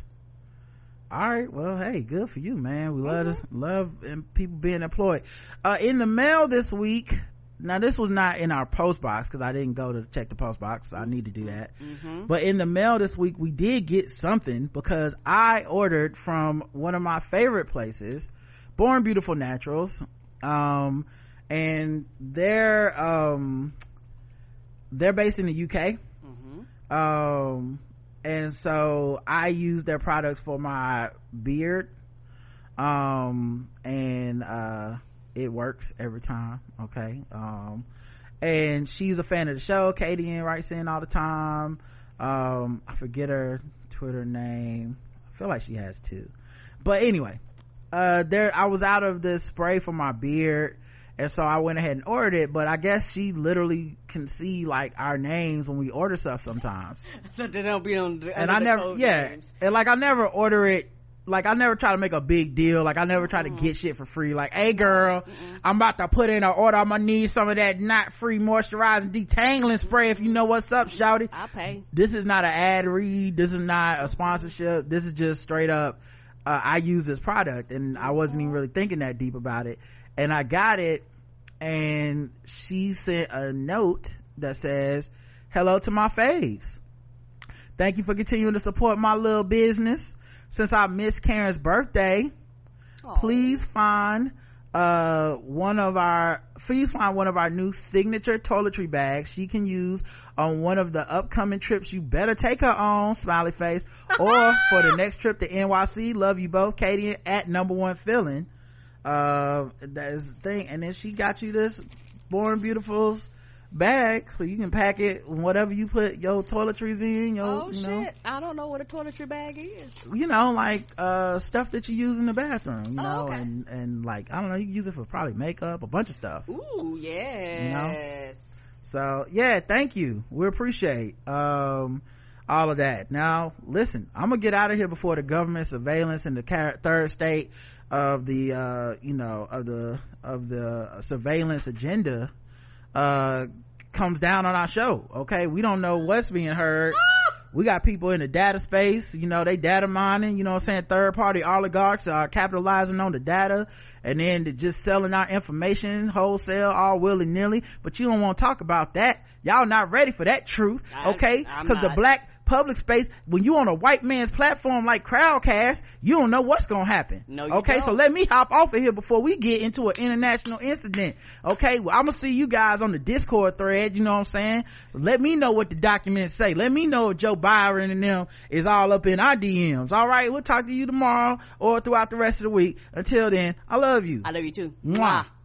All right, well, hey, good for you, man. We love mm-hmm. love and people being employed. Uh, in the mail this week, now this was not in our post box because I didn't go to check the post box, so I need to do that. Mm-hmm. But in the mail this week we did get something because I ordered from one of my favorite places, Born Beautiful Naturals, um and their um they're based in the U K. Mm-hmm. Um, and so I use their products for my beard. Um, and, uh, it works every time. Okay. Um, and she's a fan of the show. Katie writes in all the time. Um, I forget her Twitter name. I feel like she has two. But anyway, uh, there, I was out of this spray for my beard. And so I went ahead and ordered it, but I guess she literally can see like our names when we order stuff sometimes. So they don't be on the, and I never, yeah. Names. And like I never order it, like I never try to make a big deal. Like I never try mm-hmm. to get shit for free. Like, hey girl, mm-hmm. I'm about to put in an order. I'm gonna need some of that not free moisturizing detangling spray if you know what's up, shawty. I'll pay. This is not an ad read. This is not a sponsorship. This is just straight up, uh, I use this product and I wasn't even really thinking that deep about it. And I got it, and she sent a note that says, hello to my faves. Thank you for continuing to support my little business. Since I missed Karen's birthday, Aww. please find, uh, one of our, please find one of our new signature toiletry bags she can use on one of the upcoming trips you better take her on, smiley face, or for the next trip to N Y C. Love you both, Katie, at number one feeling. Uh, that is the thing. And then she got you this Born Beautiful's bag so you can pack it whatever you put your toiletries in, your, oh you know, shit, I don't know what a toiletry bag is, you know, like uh stuff that you use in the bathroom, you oh, know okay. and and like I don't know, you can use it for probably makeup, a bunch of stuff. Ooh, yes, you know? So yeah, thank you, we appreciate um all of that. Now listen, I'm gonna get out of here before the government surveillance in the third state of the uh you know of the of the surveillance agenda uh comes down on our show. Okay, we don't know what's being heard. We got people in the data space, you know, they data mining, you know what I'm saying, third party oligarchs are capitalizing on the data and then they're just selling our information wholesale all willy-nilly, but you don't want to talk about that. Y'all not ready for that truth, okay? Because the black public space, when you on a white man's platform like Crowdcast, you don't know what's gonna happen. No, you okay don't. So let me hop off of here before we get into an international incident. Okay, well I'm gonna see you guys on the Discord thread, you know what I'm saying, let me know what the documents say, let me know if Joe Byron and them is all up in our D Ms. All right, we'll talk to you tomorrow or throughout the rest of the week. Until then, I love you. I love you too. Mwah.